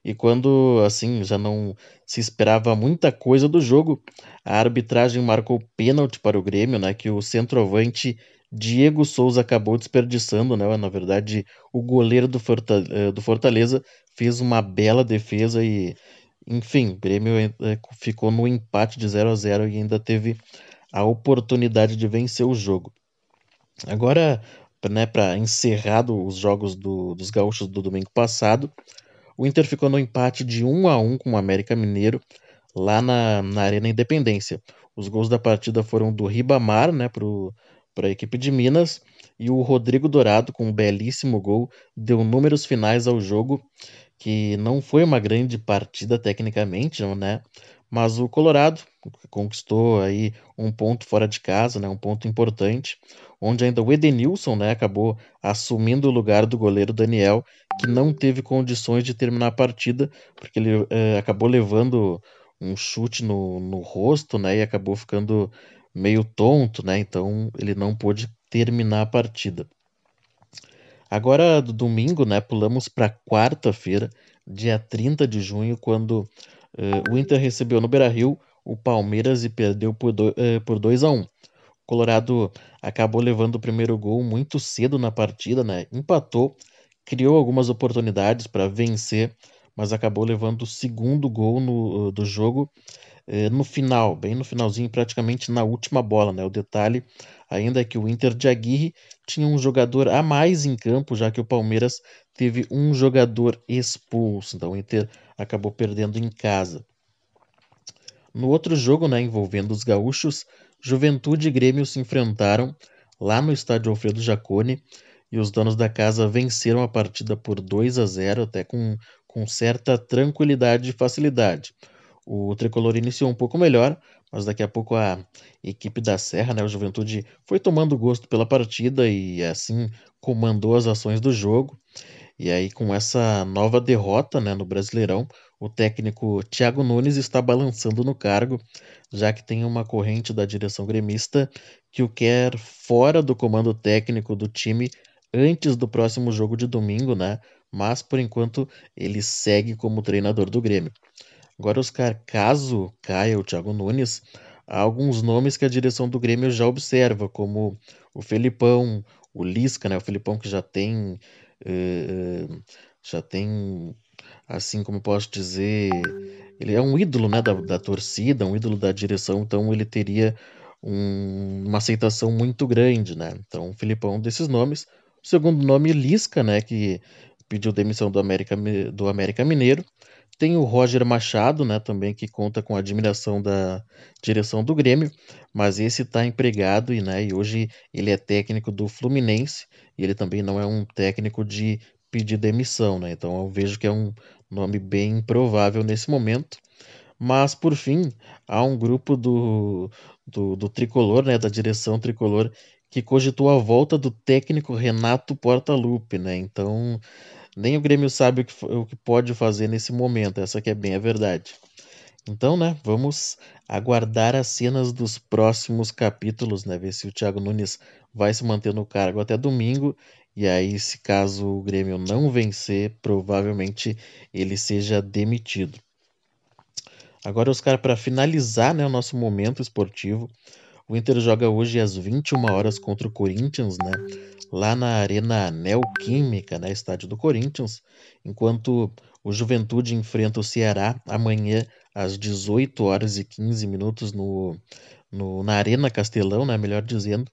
E quando, assim, já não se esperava muita coisa do jogo, a arbitragem marcou pênalti para o Grêmio, né, que o centroavante Diego Souza acabou desperdiçando, né, na verdade o goleiro do Fortaleza fez uma bela defesa e, enfim, o Grêmio ficou no empate de 0-0 e ainda teve a oportunidade de vencer o jogo. Agora, né, para encerrar os jogos dos gaúchos do domingo passado, o Inter ficou no empate de 1-1 com o América Mineiro, lá na Arena Independência. Os gols da partida foram do Ribamar, né, para a equipe de Minas, e o Rodrigo Dourado, com um belíssimo gol, deu números finais ao jogo, que não foi uma grande partida tecnicamente, né, mas o Colorado conquistou aí um ponto fora de casa, né, um ponto importante, onde ainda o Edenilson, né, acabou assumindo o lugar do goleiro Daniel, que não teve condições de terminar a partida, porque ele acabou levando um chute no rosto, né, e acabou ficando meio tonto, né, então ele não pôde terminar a partida. Agora, do domingo, né, pulamos para quarta-feira, dia 30 de junho, quando o Inter recebeu no Beira-Rio o Palmeiras e perdeu por 2-1. O Colorado acabou levando o primeiro gol muito cedo na partida, né? Empatou, criou algumas oportunidades para vencer, mas acabou levando o segundo gol do jogo no final, bem no finalzinho, praticamente na última bola, né? O detalhe ainda é que o Inter de Aguirre tinha um jogador a mais em campo, já que o Palmeiras teve um jogador expulso, então o Inter acabou perdendo em casa. No outro jogo, né, envolvendo os gaúchos, Juventude e Grêmio se enfrentaram lá no estádio Alfredo Jaconi e os donos da casa venceram a partida por 2-0, até com certa tranquilidade e facilidade. O Tricolor iniciou um pouco melhor, mas daqui a pouco a equipe da Serra, né, o Juventude, foi tomando gosto pela partida e assim comandou as ações do jogo. E aí, com essa nova derrota, né, no Brasileirão, o técnico Thiago Nunes está balançando no cargo, já que tem uma corrente da direção gremista que o quer fora do comando técnico do time antes do próximo jogo de domingo, né? Mas, por enquanto, ele segue como treinador do Grêmio. Agora, Oscar, caso caia o Thiago Nunes, há alguns nomes que a direção do Grêmio já observa, como o Felipão, o Lisca, né? O Felipão que já tem, assim como eu posso dizer, ele é um ídolo, né, da torcida, um ídolo da direção, então ele teria uma aceitação muito grande, né? Então o Felipão é um desses nomes. O segundo nome é Lisca, né, que pediu demissão do América Mineiro. Tem o Roger Machado, né, também, que conta com a admiração da direção do Grêmio, mas esse está empregado e hoje ele é técnico do Fluminense e ele também não é um técnico de pedir demissão, né? Então eu vejo que é um nome bem improvável nesse momento. Mas, por fim, há um grupo do Tricolor, né, da direção Tricolor, que cogitou a volta do técnico Renato Portaluppi, né? Então, nem o Grêmio sabe o que pode fazer nesse momento, essa que é bem a verdade. Então, né, vamos aguardar as cenas dos próximos capítulos, né, ver se o Thiago Nunes vai se manter no cargo até domingo, e aí, se caso o Grêmio não vencer, provavelmente ele seja demitido. Agora, Oscar, para finalizar, né, o nosso momento esportivo, o Inter joga hoje às 21 horas contra o Corinthians, né, lá na Arena Neoquímica, né, estádio do Corinthians, enquanto o Juventude enfrenta o Ceará amanhã às 18 horas e 15 minutos na Arena Castelão, né, melhor dizendo,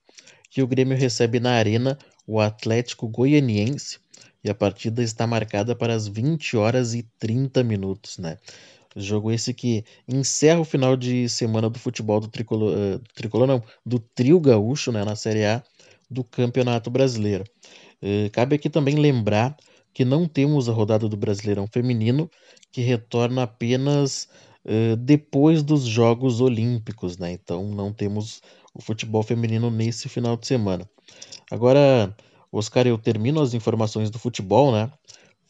que o Grêmio recebe na Arena o Atlético Goianiense e a partida está marcada para as 20 horas e 30 minutos, né. Jogo esse que encerra o final de semana do futebol do Trio Gaúcho, né, na Série A do Campeonato Brasileiro. Cabe aqui também lembrar que não temos a rodada do Brasileirão Feminino, que retorna apenas depois dos Jogos Olímpicos, né? Então não temos o futebol feminino nesse final de semana. Agora, Oscar, eu termino as informações do futebol, né?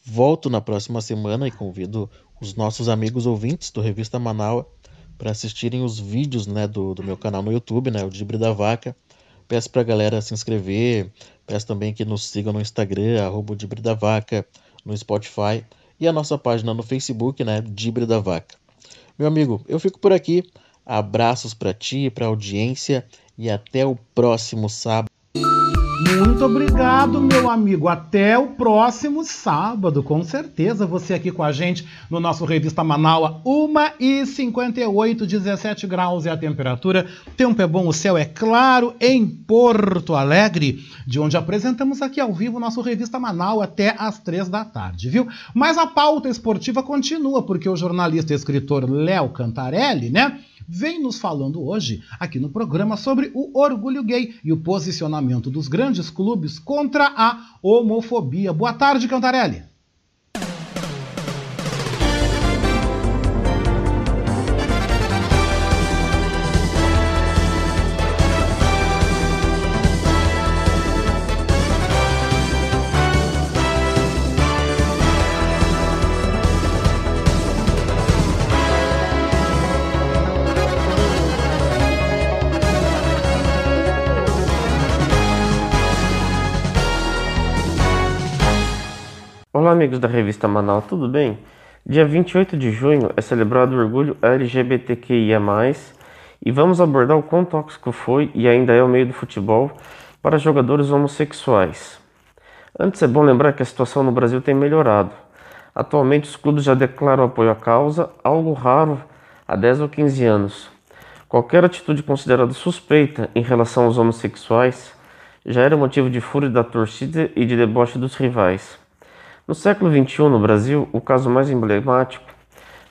Volto na próxima semana e convido os nossos amigos ouvintes do Revista Manaua para assistirem os vídeos, né, do meu canal no YouTube, né, o Dibre da Vaca. Peço para a galera se inscrever, peço também que nos sigam no Instagram, @DibreDaVaca, no Spotify e a nossa página no Facebook, né, Dibre da Vaca. Meu amigo, eu fico por aqui, abraços para ti, para a audiência e até o próximo sábado. Muito obrigado, meu amigo. Até o próximo sábado, com certeza. Você aqui com a gente no nosso Revista Manaua, 1h58, 17 graus é a temperatura. O tempo é bom, o céu é claro em Porto Alegre, de onde apresentamos aqui ao vivo o nosso Revista Manaua até às 3 da tarde, viu? Mas a pauta esportiva continua, porque o jornalista e escritor Léo Cantarelli, né, vem nos falando hoje aqui no programa sobre o orgulho gay e o posicionamento dos grandes clubes contra a homofobia. Boa tarde, Cantarelli. Olá, amigos da Revista Manaus, tudo bem? Dia 28 de junho é celebrado o orgulho LGBTQIA+, e vamos abordar o quão tóxico foi e ainda é o meio do futebol para jogadores homossexuais. Antes é bom lembrar que a situação no Brasil tem melhorado. Atualmente os clubes já declaram apoio à causa, algo raro há 10 ou 15 anos. Qualquer atitude considerada suspeita em relação aos homossexuais já era motivo de fúria da torcida e de deboche dos rivais. No século XXI, no Brasil, o caso mais emblemático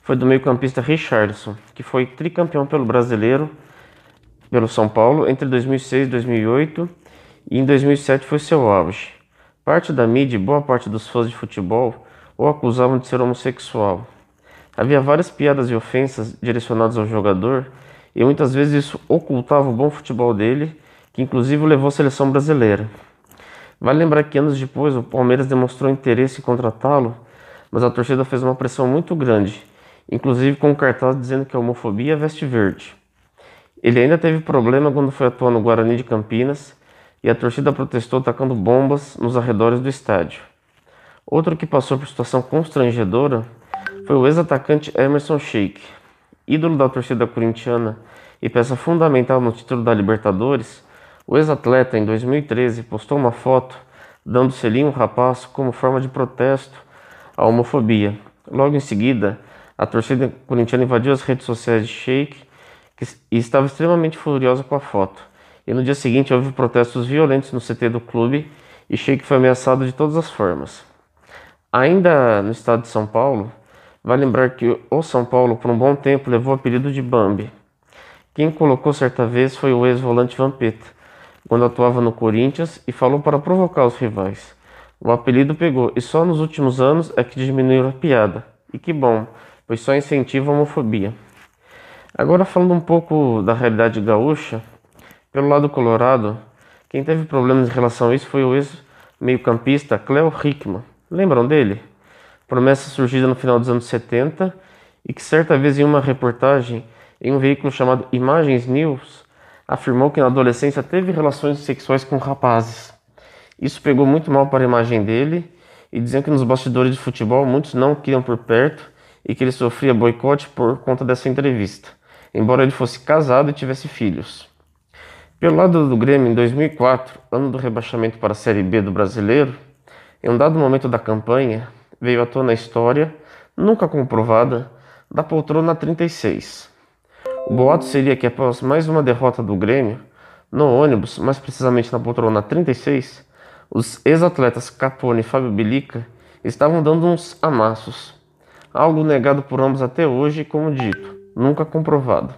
foi do meio-campista Richarlison, que foi tricampeão pelo São Paulo, entre 2006 e 2008, e em 2007 foi seu auge. Parte da mídia e boa parte dos fãs de futebol o acusavam de ser homossexual. Havia várias piadas e ofensas direcionadas ao jogador e muitas vezes isso ocultava o bom futebol dele, que inclusive o levou à seleção brasileira. Vale lembrar que anos depois o Palmeiras demonstrou interesse em contratá-lo, mas a torcida fez uma pressão muito grande, inclusive com um cartaz dizendo que a homofobia veste verde. Ele ainda teve problema quando foi atuar no Guarani de Campinas e a torcida protestou tacando bombas nos arredores do estádio. Outro que passou por situação constrangedora foi o ex-atacante Emerson Sheik, ídolo da torcida corintiana e peça fundamental no título da Libertadores. O ex-atleta, em 2013, postou uma foto dando selinho a um rapaz como forma de protesto à homofobia. Logo em seguida, a torcida corintiana invadiu as redes sociais de Sheik e estava extremamente furiosa com a foto. E no dia seguinte houve protestos violentos no CT do clube e Sheik foi ameaçado de todas as formas. Ainda no estado de São Paulo, vale lembrar que o São Paulo por um bom tempo levou o apelido de Bambi. Quem colocou certa vez foi o ex-volante Vampeta, quando atuava no Corinthians e falou para provocar os rivais. O apelido pegou e só nos últimos anos é que diminuiu a piada. E que bom, pois só incentiva a homofobia. Agora falando um pouco da realidade gaúcha, pelo lado colorado, quem teve problemas em relação a isso foi o ex-meio-campista Cléo Hickman. Lembram dele? Promessa surgida no final dos anos 70 e que certa vez em uma reportagem em um veículo chamado Imagens News, afirmou que na adolescência teve relações sexuais com rapazes. Isso pegou muito mal para a imagem dele e diziam que nos bastidores de futebol muitos não o queriam por perto e que ele sofria boicote por conta dessa entrevista, embora ele fosse casado e tivesse filhos. Pelo lado do Grêmio, em 2004, ano do rebaixamento para a Série B do Brasileiro, em um dado momento da campanha, veio à tona a história, nunca comprovada, da poltrona 36. O boato seria que após mais uma derrota do Grêmio, no ônibus, mais precisamente na poltrona 36, os ex-atletas Capone e Fábio Bilica estavam dando uns amassos, algo negado por ambos até hoje e, como dito, nunca comprovado.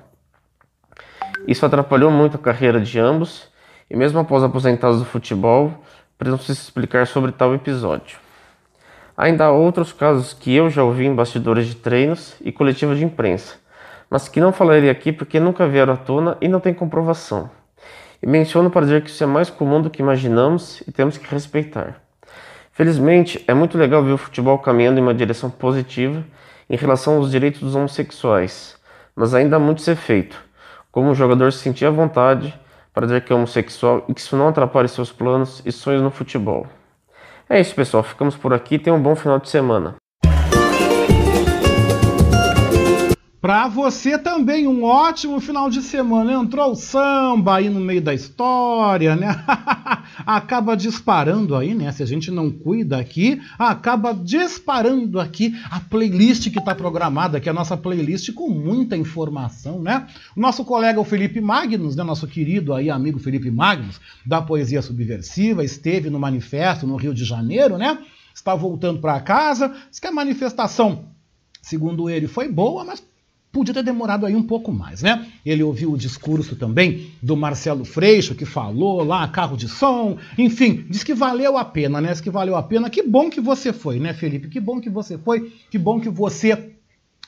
Isso atrapalhou muito a carreira de ambos e mesmo após aposentados do futebol, precisam se explicar sobre tal episódio. Ainda há outros casos que eu já ouvi em bastidores de treinos e coletivas de imprensa, mas que não falarei aqui porque nunca vieram à tona e não tem comprovação. E menciono para dizer que isso é mais comum do que imaginamos e temos que respeitar. Felizmente, é muito legal ver o futebol caminhando em uma direção positiva em relação aos direitos dos homossexuais, mas ainda há muito a ser feito, como o jogador se sentir à vontade para dizer que é homossexual e que isso não atrapalhe seus planos e sonhos no futebol. É isso, pessoal, ficamos por aqui, tenham um bom final de semana. Pra você também, um ótimo final de semana. Entrou o samba aí no meio da história, né? Acaba disparando aí, né? Se a gente não cuida aqui, acaba disparando aqui a playlist que tá programada, que é a nossa playlist com muita informação, né? O nosso colega, o Felipe Magnus, né? Nosso querido aí amigo Felipe Magnus, da Poesia Subversiva, esteve no manifesto no Rio de Janeiro, né? Está voltando para casa. Diz que a manifestação, segundo ele, foi boa, mas podia ter demorado aí um pouco mais, né? Ele ouviu o discurso também do Marcelo Freixo, que falou lá, carro de som, enfim, diz que valeu a pena, né? Diz que valeu a pena. Que bom que você foi, né, Felipe? Que bom que você foi, que bom que você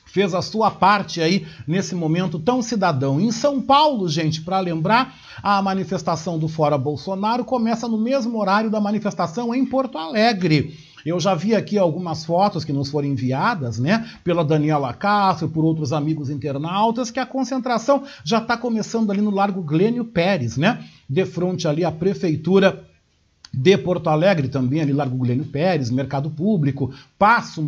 fez a sua parte aí nesse momento tão cidadão. Em São Paulo, gente, para lembrar, a manifestação do Fora Bolsonaro começa no mesmo horário da manifestação em Porto Alegre. Eu já vi aqui algumas fotos que nos foram enviadas, né, pela Daniela Castro, por outros amigos internautas, que a concentração já está começando ali no Largo Glênio Pérez, né, de frente ali à Prefeitura de Porto Alegre, também ali Largo Glênio Pérez, Mercado Público, Praça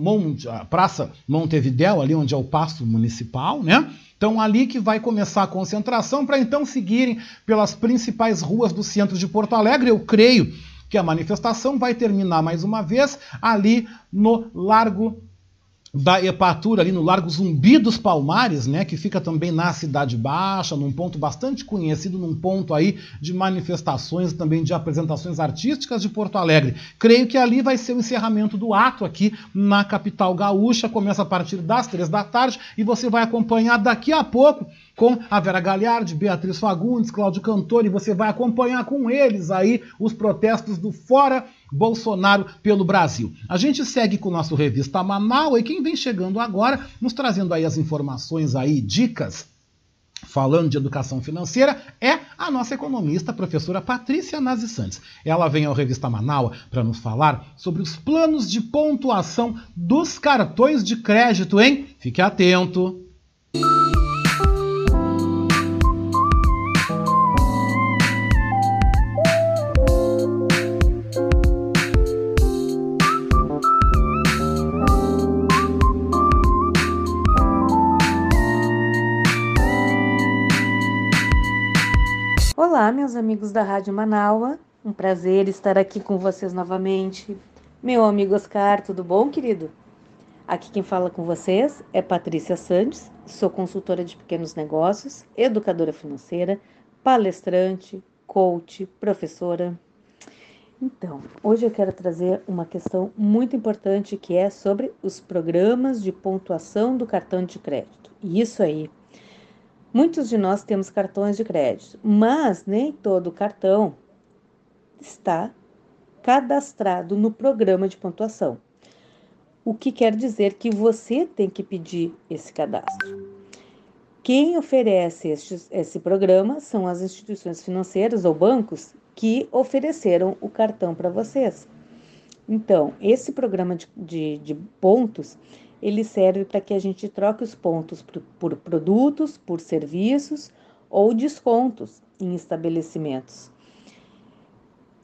Montevidéu, ali onde é o Paço Municipal, né? Então, ali que vai começar a concentração, para então seguirem pelas principais ruas do centro de Porto Alegre, eu creio que a manifestação vai terminar mais uma vez ali no Largo da Epatura, ali no Largo Zumbi dos Palmares, né, que fica também na Cidade Baixa, num ponto bastante conhecido, num ponto aí de manifestações, também de apresentações artísticas de Porto Alegre. Creio que ali vai ser o encerramento do ato aqui na capital gaúcha, começa a partir das 3 da tarde e você vai acompanhar daqui a pouco com a Vera Galiardi, Beatriz Fagundes, Cláudio Cantori. Você vai acompanhar com eles aí os protestos do Fora Bolsonaro pelo Brasil. A gente segue com o nosso Revista Manaua e quem vem chegando agora, nos trazendo aí as informações aí, dicas, falando de educação financeira, é a nossa economista, a professora Patrícia Nazi Santos. Ela vem ao Revista Manaua para nos falar sobre os planos de pontuação dos cartões de crédito, hein? Fique atento! Olá, meus amigos da Rádio Manaua, um prazer estar aqui com vocês novamente. Meu amigo Oscar, tudo bom, querido? Aqui quem fala com vocês é Patrícia Santos, sou consultora de pequenos negócios, educadora financeira, palestrante, coach, professora. Então, hoje eu quero trazer uma questão muito importante que é sobre os programas de pontuação do cartão de crédito. Isso aí. Muitos de nós temos cartões de crédito, mas nem todo cartão está cadastrado no programa de pontuação. O que quer dizer que você tem que pedir esse cadastro. Quem oferece esse programa são as instituições financeiras ou bancos que ofereceram o cartão para vocês. Então, esse programa de pontos, ele serve para que a gente troque os pontos por produtos, por serviços ou descontos em estabelecimentos.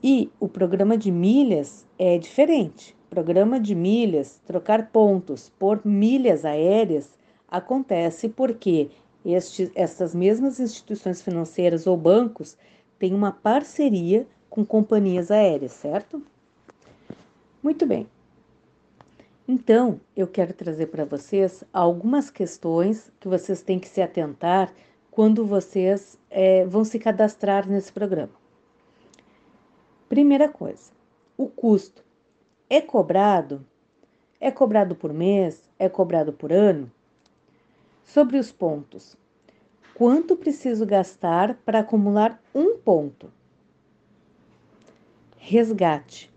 E o programa de milhas é diferente. Programa de milhas, trocar pontos por milhas aéreas, acontece porque essas mesmas instituições financeiras ou bancos têm uma parceria com companhias aéreas, certo? Muito bem. Então, eu quero trazer para vocês algumas questões que vocês têm que se atentar quando vocês vão se cadastrar nesse programa. Primeira coisa, o custo. É cobrado? É cobrado por mês? É cobrado por ano? Sobre os pontos. Quanto preciso gastar para acumular um ponto? Resgate.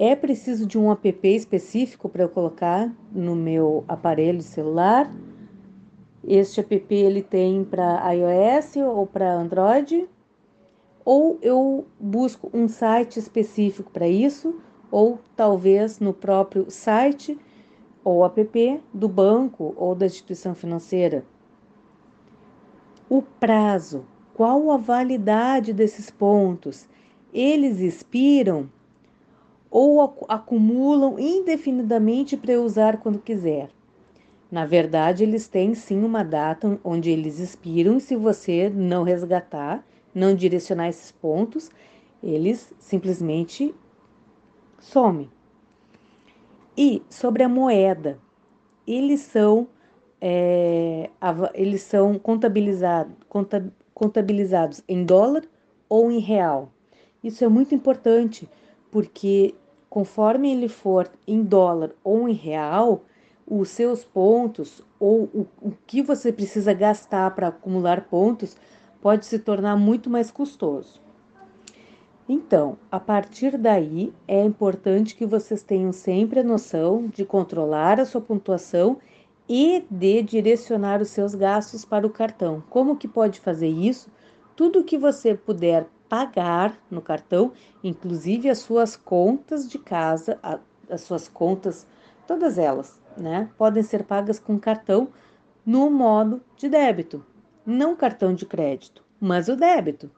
É preciso de um app específico para eu colocar no meu aparelho celular? Este app ele tem para iOS ou para Android? Ou eu busco um site específico para isso? Ou talvez no próprio site ou app do banco ou da instituição financeira? O prazo. Qual a validade desses pontos? Eles expiram ou acumulam indefinidamente para usar quando quiser? Na verdade, eles têm sim uma data onde eles expiram, e se você não resgatar, não direcionar esses pontos, eles simplesmente somem. E sobre a moeda, eles são contabilizados em dólar ou em real. Isso é muito importante, porque conforme ele for em dólar ou em real, os seus pontos ou o que você precisa gastar para acumular pontos pode se tornar muito mais custoso. Então, a partir daí, é importante que vocês tenham sempre a noção de controlar a sua pontuação e de direcionar os seus gastos para o cartão. Como que pode fazer isso? Tudo que você puder pagar no cartão, inclusive as suas contas de casa, as suas contas, todas elas, né, podem ser pagas com cartão no modo de débito, não cartão de crédito, mas o débito.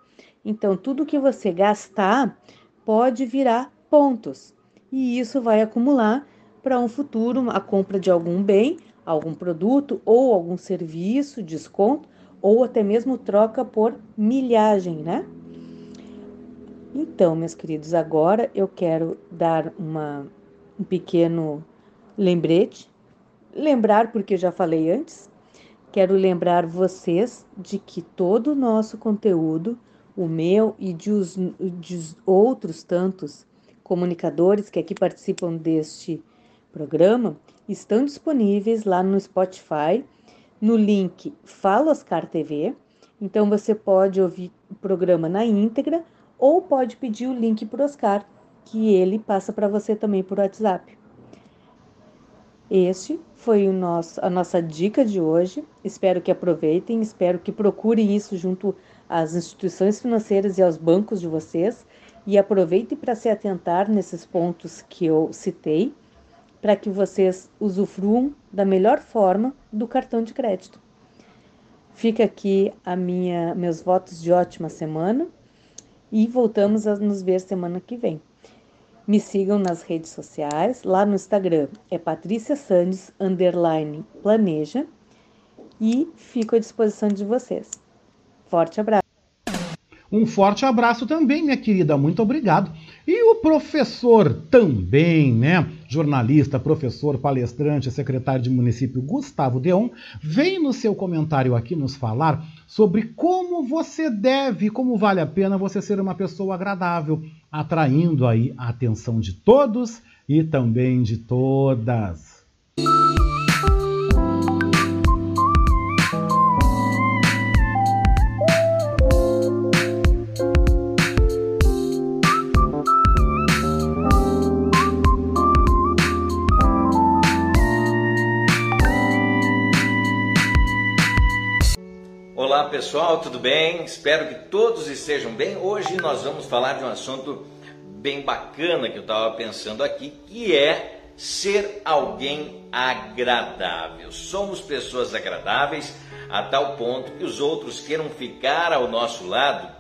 Então, tudo que você gastar pode virar pontos e isso vai acumular para um futuro, a compra de algum bem, algum produto ou algum serviço, desconto ou até mesmo troca por milhagem, né? Então, meus queridos, agora eu quero dar um pequeno lembrete. Lembrar, porque eu já falei antes, quero lembrar vocês de que todo o nosso conteúdo, o meu e de outros tantos comunicadores que aqui participam deste programa, estão disponíveis lá no Spotify, no link Fala Oscar TV. Então você pode ouvir o programa na íntegra ou pode pedir o link para o Oscar, que ele passa para você também por WhatsApp. Este foi a nossa dica de hoje. Espero que aproveitem, espero que procurem isso junto às instituições financeiras e aos bancos de vocês e aproveitem para se atentar nesses pontos que eu citei, para que vocês usufruam da melhor forma do cartão de crédito. Fica aqui meus votos de ótima semana e voltamos a nos ver semana que vem. Me sigam nas redes sociais, lá no Instagram é patriciasandes_planeja e fico à disposição de vocês. Forte abraço. Um forte abraço também, minha querida, muito obrigado. E o professor também, né? Jornalista, professor, palestrante, secretário de município Gustavo Deon, vem no seu comentário aqui nos falar sobre como você deve, como vale a pena você ser uma pessoa agradável, atraindo aí a atenção de todos e também de todas. Pessoal, tudo bem? Espero que todos estejam bem. Hoje nós vamos falar de um assunto bem bacana que eu estava pensando aqui, que é ser alguém agradável. Somos pessoas agradáveis a tal ponto que os outros queiram ficar ao nosso lado.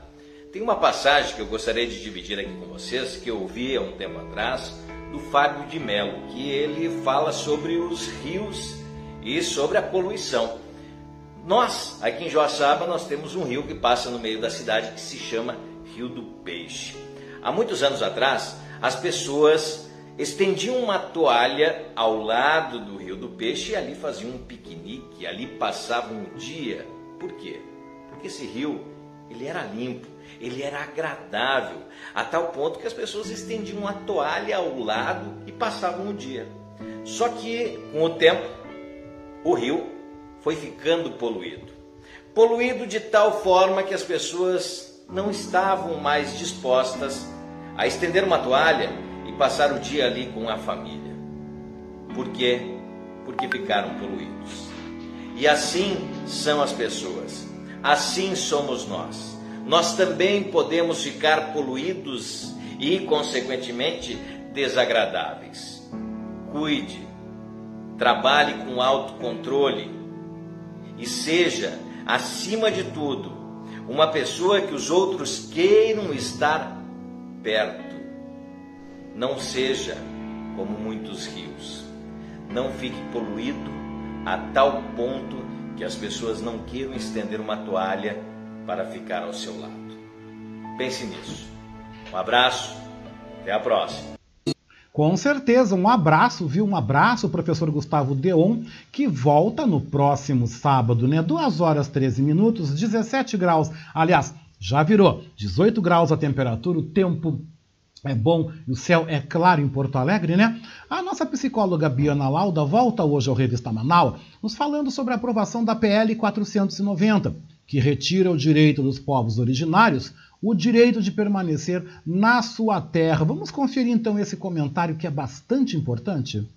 Tem uma passagem que eu gostaria de dividir aqui com vocês, que eu ouvi há um tempo atrás, do Fábio de Mello, que ele fala sobre os rios e sobre a poluição. Nós, aqui em Joaçaba, nós temos um rio que passa no meio da cidade que se chama Rio do Peixe. Há muitos anos atrás, as pessoas estendiam uma toalha ao lado do Rio do Peixe e ali faziam um piquenique, ali passavam o dia. Por quê? Porque esse rio, ele era limpo, ele era agradável, a tal ponto que as pessoas estendiam a toalha ao lado e passavam o dia. Só que, com o tempo, o rio foi ficando poluído. Poluído de tal forma que as pessoas não estavam mais dispostas a estender uma toalha e passar o dia ali com a família. Por quê? Porque ficaram poluídos. E assim são as pessoas. Assim somos nós. Nós também podemos ficar poluídos e, consequentemente, desagradáveis. Cuide. Trabalhe com autocontrole. E seja, acima de tudo, uma pessoa que os outros queiram estar perto. Não seja como muitos rios. Não fique poluído a tal ponto que as pessoas não queiram estender uma toalha para ficar ao seu lado. Pense nisso. Um abraço, até a próxima. Com certeza, um abraço, viu? Um abraço, professor Gustavo Deon, que volta no próximo sábado, né? 2h13min, 17 graus. Aliás, já virou 18 graus a temperatura, o tempo é bom e o céu é claro em Porto Alegre, né? A nossa psicóloga Viana Lauda volta hoje ao Revista Manaua, nos falando sobre a aprovação da PL 490, que retira o direito dos povos originários o direito de permanecer na sua terra. Vamos conferir então esse comentário que é bastante importante?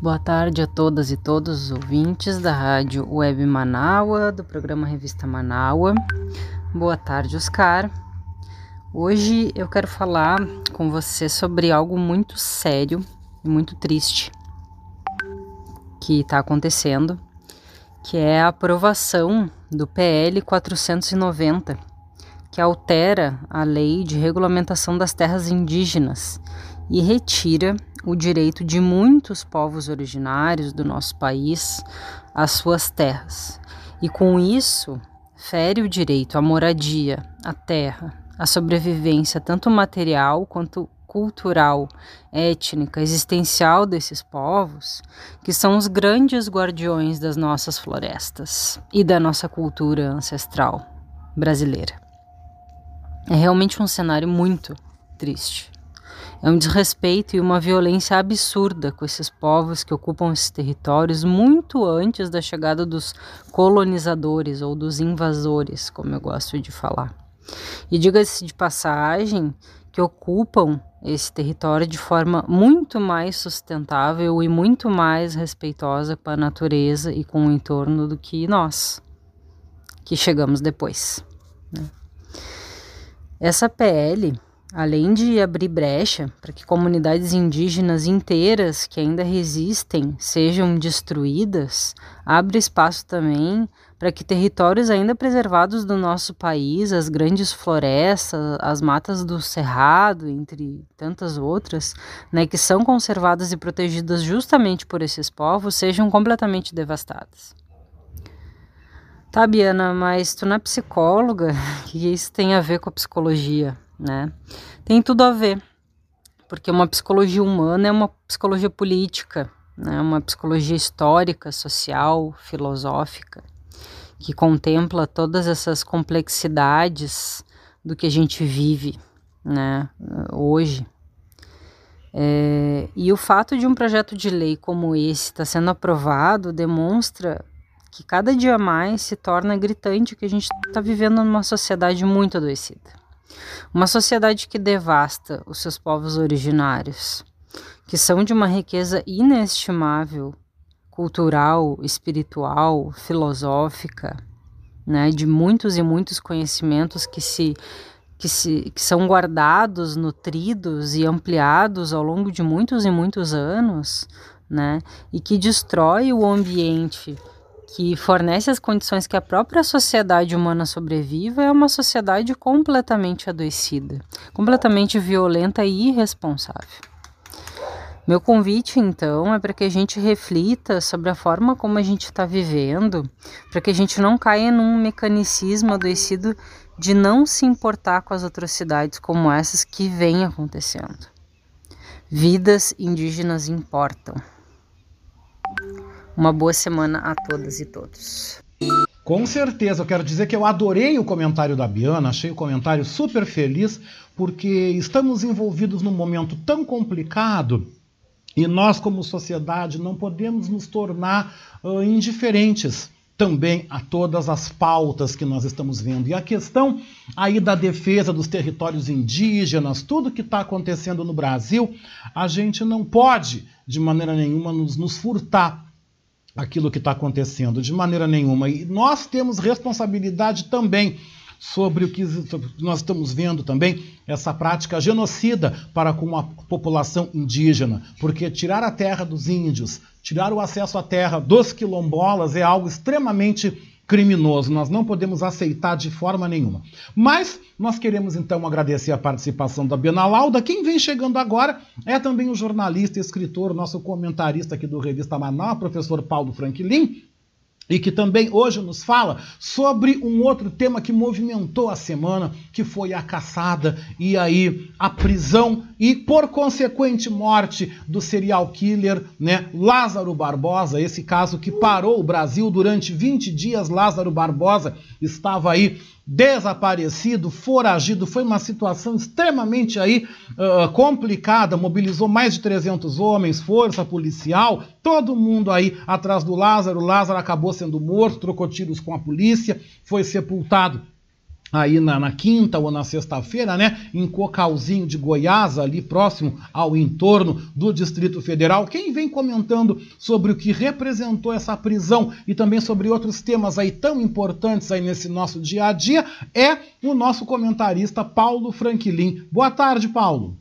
Boa tarde a todas e todos os ouvintes da Rádio Web Manaua, do programa Revista Manaua. Boa tarde, Oscar. Hoje eu quero falar com você sobre algo muito sério e muito triste que está acontecendo, que é a aprovação do PL 490, que altera a lei de regulamentação das terras indígenas e retira o direito de muitos povos originários do nosso país às suas terras. E com isso, fere o direito à moradia, à terra, à sobrevivência, tanto material quanto cultural, étnica, existencial desses povos, que são os grandes guardiões das nossas florestas e da nossa cultura ancestral brasileira. É realmente um cenário muito triste. É um desrespeito e uma violência absurda com esses povos que ocupam esses territórios muito antes da chegada dos colonizadores ou dos invasores, como eu gosto de falar. E diga-se de passagem que ocupam esse território de forma muito mais sustentável e muito mais respeitosa com a natureza e com o entorno do que nós, que chegamos depois, né? Essa PL, além de abrir brecha para que comunidades indígenas inteiras que ainda resistem sejam destruídas, abre espaço também para que territórios ainda preservados do nosso país, as grandes florestas, as matas do Cerrado, entre tantas outras, né, que são conservadas e protegidas justamente por esses povos, sejam completamente devastadas. Tá, Biana, mas tu não é psicóloga? O que isso tem a ver com a psicologia, né? Tem tudo a ver, porque uma psicologia humana é uma psicologia política, né? Uma psicologia histórica, social, filosófica, que contempla todas essas complexidades do que a gente vive, né, hoje. E o fato de um projeto de lei como esse estar sendo aprovado demonstra que cada dia mais se torna gritante que a gente está vivendo numa sociedade muito adoecida. Uma sociedade que devasta os seus povos originários, que são de uma riqueza inestimável, cultural, espiritual, filosófica, né, de muitos e muitos conhecimentos que são guardados, nutridos e ampliados ao longo de muitos e muitos anos, né, e que destrói o ambiente, que fornece as condições que a própria sociedade humana sobreviva, é uma sociedade completamente adoecida, completamente violenta e irresponsável. Meu convite, então, é para que a gente reflita sobre a forma como a gente está vivendo, para que a gente não caia num mecanicismo adoecido de não se importar com as atrocidades como essas que vêm acontecendo. Vidas indígenas importam. Uma boa semana a todas e todos. Com certeza, eu quero dizer que eu adorei o comentário da Biana, achei o comentário super feliz, porque estamos envolvidos num momento tão complicado e nós, como sociedade, não podemos nos tornar indiferentes também a todas as pautas que nós estamos vendo. E a questão aí da defesa dos territórios indígenas, tudo que está acontecendo no Brasil, a gente não pode, de maneira nenhuma, nos furtar aquilo que está acontecendo, de maneira nenhuma. E nós temos responsabilidade também sobre o que nós estamos vendo também, essa prática genocida para com a população indígena, porque tirar a terra dos índios, tirar o acesso à terra dos quilombolas é algo extremamente criminoso, nós não podemos aceitar de forma nenhuma. Mas nós queremos então agradecer a participação da Viana Lauda. Quem vem chegando agora é também o jornalista, escritor, nosso comentarista aqui do Revista Manaua, professor Paulo Franklin, e que também hoje nos fala sobre um outro tema que movimentou a semana, que foi a caçada e aí a prisão e, por consequente, morte do serial killer, né, Lázaro Barbosa. Esse caso que parou o Brasil durante 20 dias, Lázaro Barbosa estava aí desaparecido, foragido. Foi uma situação extremamente aí complicada, mobilizou mais de 300 homens, força policial, todo mundo aí atrás do Lázaro. Lázaro acabou sendo morto, trocou tiros com a polícia, foi sepultado aí na quinta ou na sexta-feira, né, em Cocalzinho de Goiás, ali próximo ao entorno do Distrito Federal. Quem vem comentando sobre o que representou essa prisão e também sobre outros temas aí tão importantes aí nesse nosso dia a dia é o nosso comentarista Paulo Franklin. Boa tarde, Paulo.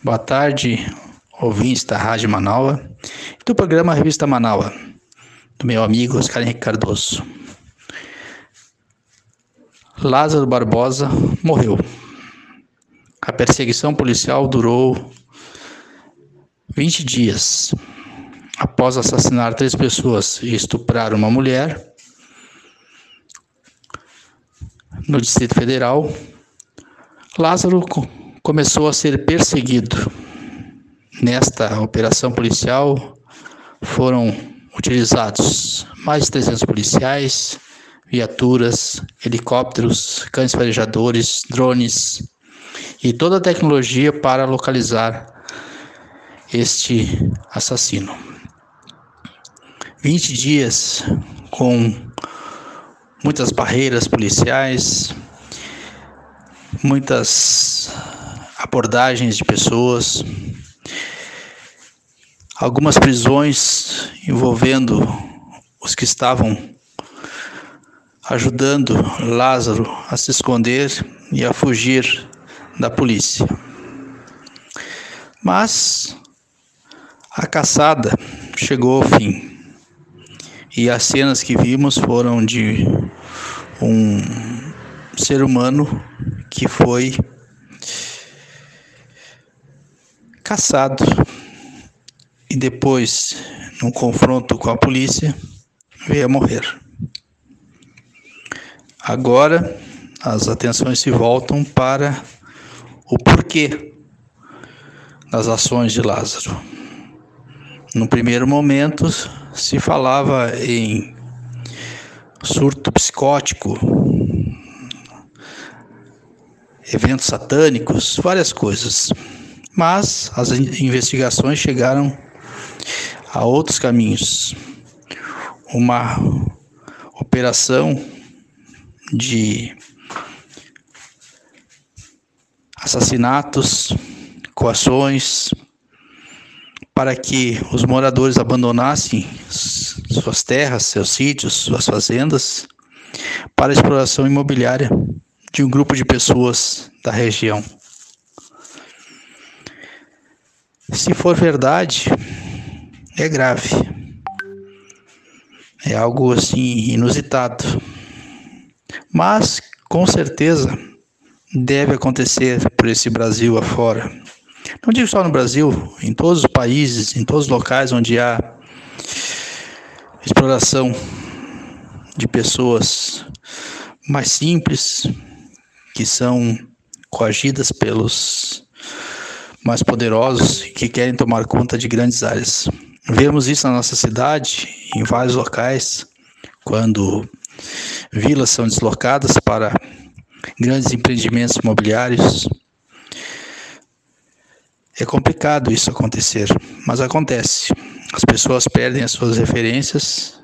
Boa tarde, ouvintes da Rádio Manaua, do programa Revista Manaua, do meu amigo Oscar Henrique Cardoso. Lázaro Barbosa morreu. A perseguição policial durou 20 dias. Após assassinar 3 pessoas e estuprar uma mulher no Distrito Federal, Lázaro começou a ser perseguido. Nesta operação policial foram utilizados mais de 300 policiais, viaturas, helicópteros, cães farejadores, drones e toda a tecnologia para localizar este assassino. 20 dias com muitas barreiras policiais, muitas abordagens de pessoas, algumas prisões envolvendo os que estavam ajudando Lázaro a se esconder e a fugir da polícia. Mas a caçada chegou ao fim e as cenas que vimos foram de um ser humano que foi caçado e depois, num confronto com a polícia, veio a morrer. Agora, as atenções se voltam para o porquê das ações de Lázaro. No primeiro momento, se falava em surto psicótico, eventos satânicos, várias coisas. Mas as investigações chegaram a outros caminhos. Uma operação de assassinatos, coações, para que os moradores abandonassem suas terras, seus sítios, suas fazendas, para a exploração imobiliária de um grupo de pessoas da região. Se for verdade, é grave. É algo assim inusitado. Mas, com certeza, deve acontecer por esse Brasil afora. Não digo só no Brasil, em todos os países, em todos os locais onde há exploração de pessoas mais simples, que são coagidas pelos mais poderosos que querem tomar conta de grandes áreas. Vemos isso na nossa cidade, em vários locais, quando vilas são deslocadas para grandes empreendimentos imobiliários. É complicado isso acontecer, mas acontece. As pessoas perdem as suas referências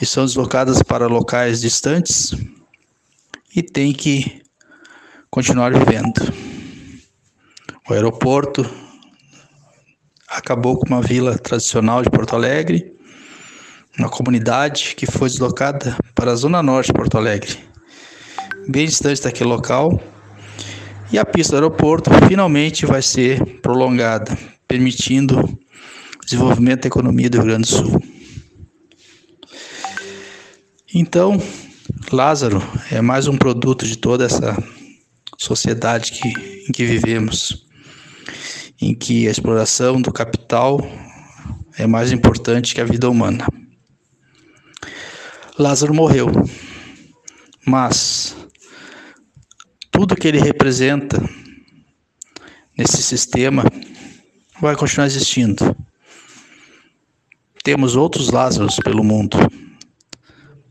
e são deslocadas para locais distantes e têm que continuar vivendo. O aeroporto acabou com uma vila tradicional de Porto Alegre, uma comunidade que foi deslocada para a Zona Norte de Porto Alegre, bem distante daquele local, e a pista do aeroporto finalmente vai ser prolongada, permitindo o desenvolvimento da economia do Rio Grande do Sul. Então, Lázaro é mais um produto de toda essa sociedade em que vivemos, em que a exploração do capital é mais importante que a vida humana. Lázaro morreu, mas tudo que ele representa nesse sistema vai continuar existindo. Temos outros Lázaros pelo mundo,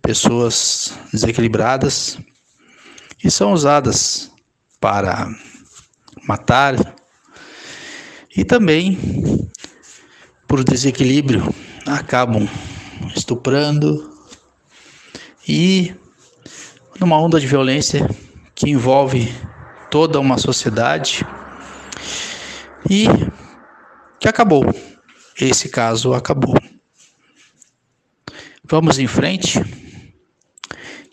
pessoas desequilibradas que são usadas para matar e também, por desequilíbrio, acabam estuprando e numa onda de violência que envolve toda uma sociedade e que acabou. Esse caso acabou. Vamos em frente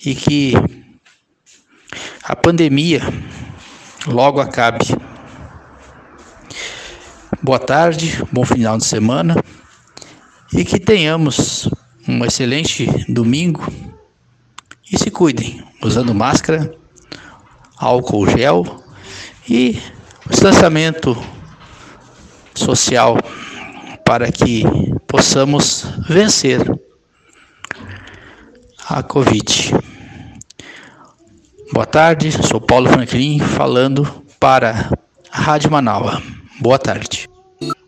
e que a pandemia logo acabe. Boa tarde, bom final de semana e que tenhamos um excelente domingo E se cuidem, usando máscara, álcool gel e o distanciamento social para que possamos vencer a Covid. Boa tarde, sou Paulo Franklin falando para a Rádio Manaua. Boa tarde.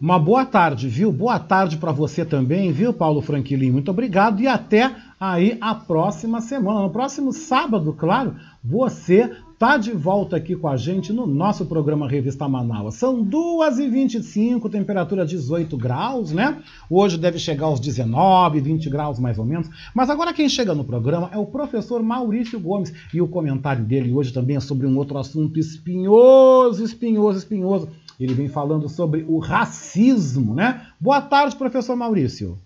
Uma boa tarde, viu? Boa tarde para você também, viu, Paulo Franklin? Muito obrigado e até aí a próxima semana. No próximo sábado, claro, você tá de volta aqui com a gente no nosso programa Revista Manaua. São 2h25, temperatura 18 graus, né? Hoje deve chegar aos 19, 20 graus mais ou menos. Mas agora quem chega no programa é o professor Maurício Gomes. E o comentário dele hoje também é sobre um outro assunto espinhoso. Ele vem falando sobre o racismo, né? Boa tarde, professor Maurício.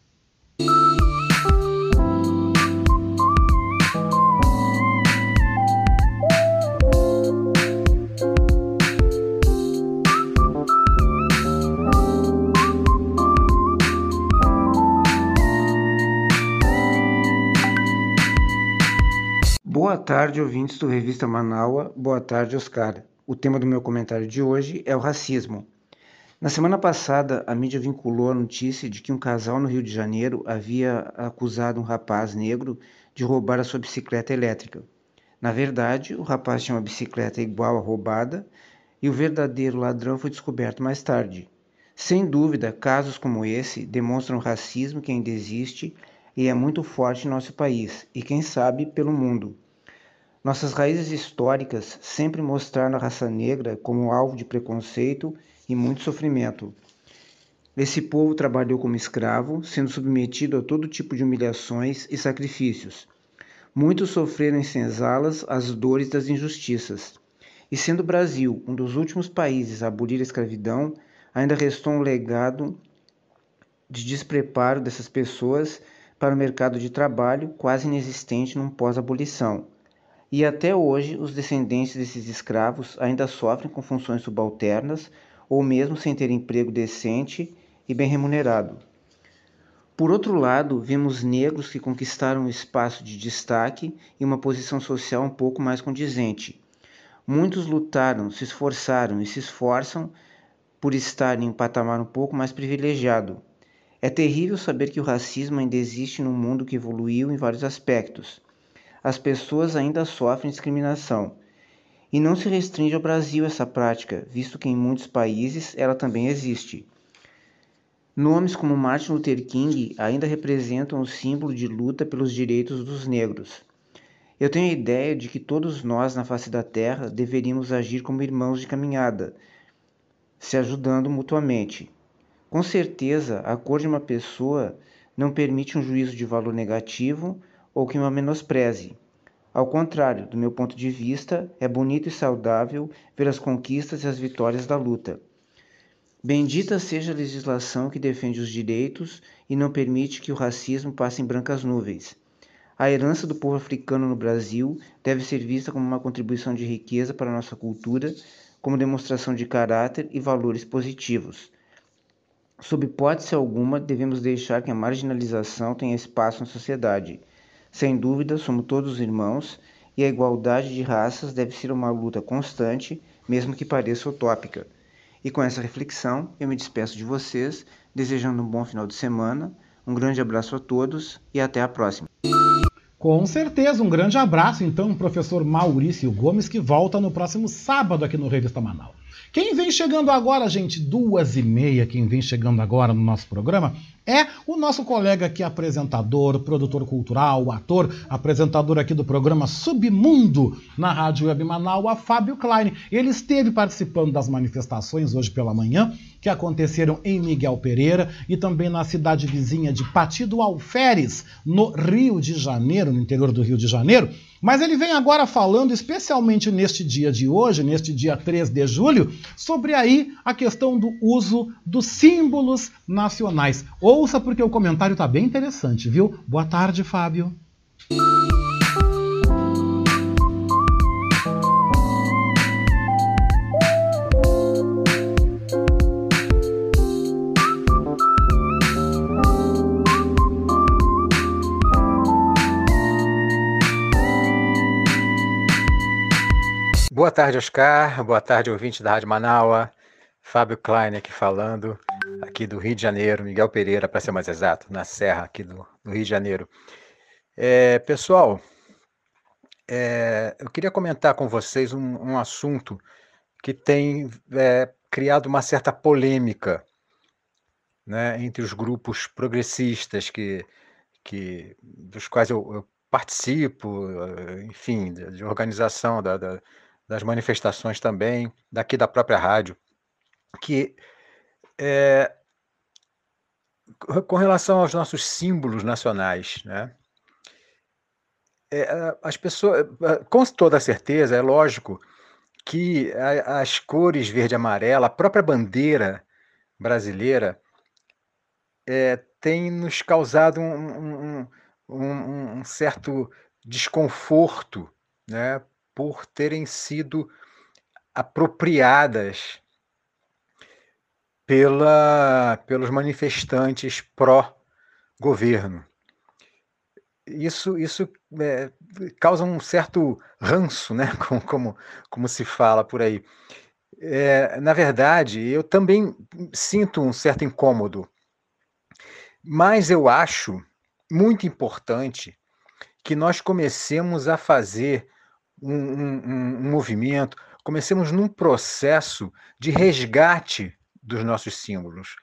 Boa tarde, ouvintes do Revista Manaua. Boa tarde, Oscar. O tema do meu comentário de hoje é o racismo. Na semana passada, a mídia vinculou a notícia de que um casal no Rio de Janeiro havia acusado um rapaz negro de roubar a sua bicicleta elétrica. Na verdade, o rapaz tinha uma bicicleta igual à roubada e o verdadeiro ladrão foi descoberto mais tarde. Sem dúvida, casos como esse demonstram o racismo que ainda existe e é muito forte em nosso país e, quem sabe, pelo mundo. Nossas raízes históricas sempre mostraram a raça negra como alvo de preconceito e muito sofrimento. Esse povo trabalhou como escravo, sendo submetido a todo tipo de humilhações e sacrifícios. Muitos sofreram em senzalas as dores das injustiças. E sendo o Brasil um dos últimos países a abolir a escravidão, ainda restou um legado de despreparo dessas pessoas para o mercado de trabalho quase inexistente num pós-abolição. E até hoje, os descendentes desses escravos ainda sofrem com funções subalternas ou mesmo sem ter emprego decente e bem remunerado. Por outro lado, vemos negros que conquistaram um espaço de destaque e uma posição social um pouco mais condizente. Muitos lutaram, se esforçaram e se esforçam por estarem em um patamar um pouco mais privilegiado. É terrível saber que o racismo ainda existe num mundo que evoluiu em vários aspectos. As pessoas ainda sofrem discriminação. E não se restringe ao Brasil essa prática, visto que em muitos países ela também existe. Nomes como Martin Luther King ainda representam o símbolo de luta pelos direitos dos negros. Eu tenho a ideia de que todos nós na face da Terra deveríamos agir como irmãos de caminhada, se ajudando mutuamente. Com certeza, a cor de uma pessoa não permite um juízo de valor negativo, ou que uma menospreze. Ao contrário, do meu ponto de vista, é bonito e saudável ver as conquistas e as vitórias da luta. Bendita seja a legislação que defende os direitos e não permite que o racismo passe em brancas nuvens. A herança do povo africano no Brasil deve ser vista como uma contribuição de riqueza para a nossa cultura, como demonstração de caráter e valores positivos. Sob hipótese alguma, devemos deixar que a marginalização tenha espaço na sociedade. Sem dúvida, somos todos irmãos e a igualdade de raças deve ser uma luta constante, mesmo que pareça utópica. E com essa reflexão, eu me despeço de vocês, desejando um bom final de semana, um grande abraço a todos e até a próxima. Com certeza, um grande abraço, então, professor Maurício Gomes, que volta no próximo sábado aqui no Revista Manaus. Quem vem chegando agora, gente, 2h30, quem vem chegando agora no nosso programa é o nosso colega aqui, apresentador, produtor cultural, ator, apresentador aqui do programa Submundo, na Rádio Web Manaua, Fábio Kleine. Ele esteve participando das manifestações hoje pela manhã, que aconteceram em Miguel Pereira e também na cidade vizinha de Pati do Alferes, no Rio de Janeiro, no interior do Rio de Janeiro. Mas ele vem agora falando, especialmente neste dia de hoje, neste dia 3 de julho, sobre aí a questão do uso dos símbolos nacionais. Ouça porque o comentário está bem interessante, viu? Boa tarde, Fábio. Boa tarde, Oscar. Boa tarde, ouvinte da Rádio Manaua. Fábio Kleine aqui falando, aqui do Rio de Janeiro, Miguel Pereira, para ser mais exato, na Serra aqui do Rio de Janeiro. Pessoal, eu queria comentar com vocês um assunto que tem criado uma certa polêmica, né, entre os grupos progressistas dos quais eu participo, enfim, de organização das manifestações também, daqui da própria rádio, que com relação aos nossos símbolos nacionais, né? As pessoas, com toda certeza, é lógico que as cores verde e amarela, a própria bandeira brasileira, tem nos causado um certo desconforto, né, por terem sido apropriadas pelos manifestantes pró-governo. Isso causa um certo ranço, né, como se fala por aí. Na verdade, eu também sinto um certo incômodo, mas eu acho muito importante que nós comecemos a fazer um movimento, comecemos num processo de resgate dos nossos símbolos,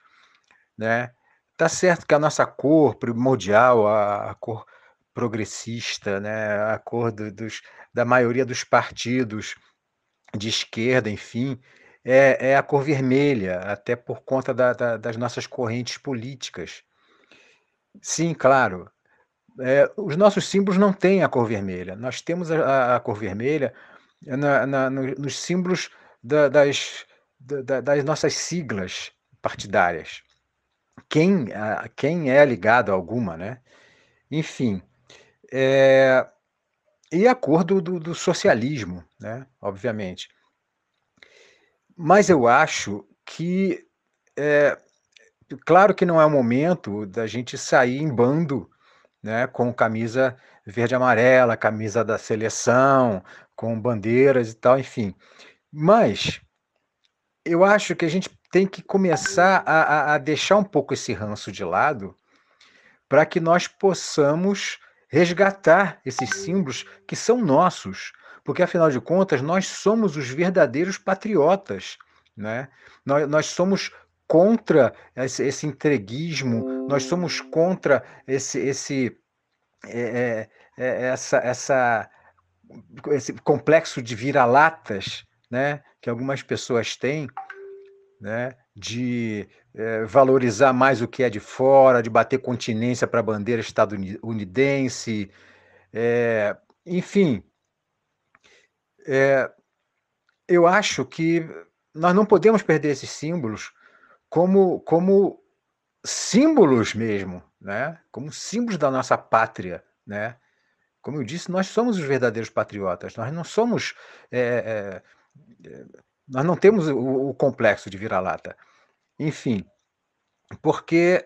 né? Tá certo que a nossa cor primordial, a cor progressista, né, a cor da maioria dos partidos de esquerda, enfim, é a cor vermelha, até por conta das nossas correntes políticas. Sim, claro. Os nossos símbolos não têm a cor vermelha. Nós temos a cor vermelha nos símbolos das nossas siglas partidárias. Quem é ligado a alguma, né? Enfim, e a cor do socialismo, né? Obviamente. Mas eu acho que, claro que não é o momento da gente sair em bando, né? Com camisa verde e amarela, camisa da seleção, com bandeiras e tal, enfim. Mas eu acho que a gente tem que começar a deixar um pouco esse ranço de lado para que nós possamos resgatar esses símbolos que são nossos, porque, afinal de contas, nós somos os verdadeiros patriotas, né? Nós somos contra esse entreguismo, nós somos contra esse complexo de vira-latas, né, que algumas pessoas têm, né, de valorizar mais o que é de fora, de bater continência para a bandeira estadunidense, enfim. Eu acho que nós não podemos perder esses símbolos como símbolos mesmo, né, como símbolos da nossa pátria, né? Como eu disse, nós somos os verdadeiros patriotas, nós não somos... nós não temos o complexo de vira-lata. Enfim, porque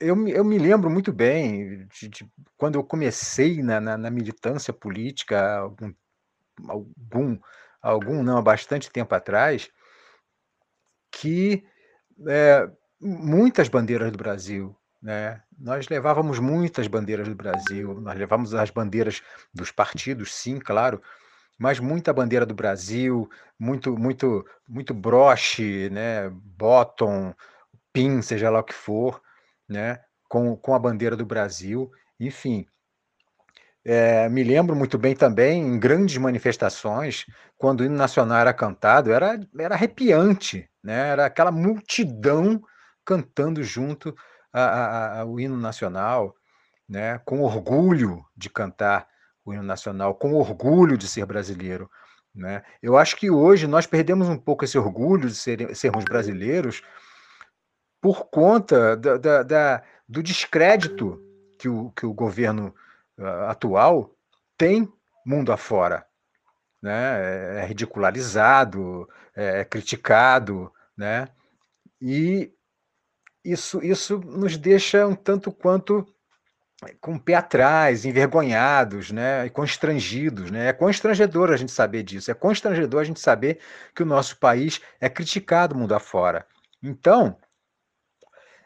eu me lembro muito bem de quando eu comecei na militância política há há bastante tempo atrás, que muitas bandeiras do Brasil, né? Nós levávamos muitas bandeiras do Brasil, nós levávamos as bandeiras dos partidos, sim, claro, mas muita bandeira do Brasil, muito broche, né, bottom, pin, seja lá o que for, né, com a bandeira do Brasil, enfim. Me lembro muito bem também, em grandes manifestações, quando o hino nacional era cantado, era arrepiante, né, era aquela multidão cantando junto ao hino nacional, né, com orgulho de cantar o hino nacional, com orgulho de ser brasileiro, né? Eu acho que hoje nós perdemos um pouco esse orgulho de sermos brasileiros por conta do descrédito que o governo atual tem mundo afora, né? É ridicularizado, é criticado, né? E isso nos deixa um tanto quanto com o pé atrás, envergonhados, né, e constrangidos, né? É constrangedor a gente saber disso, é constrangedor a gente saber que o nosso país é criticado mundo afora. Então,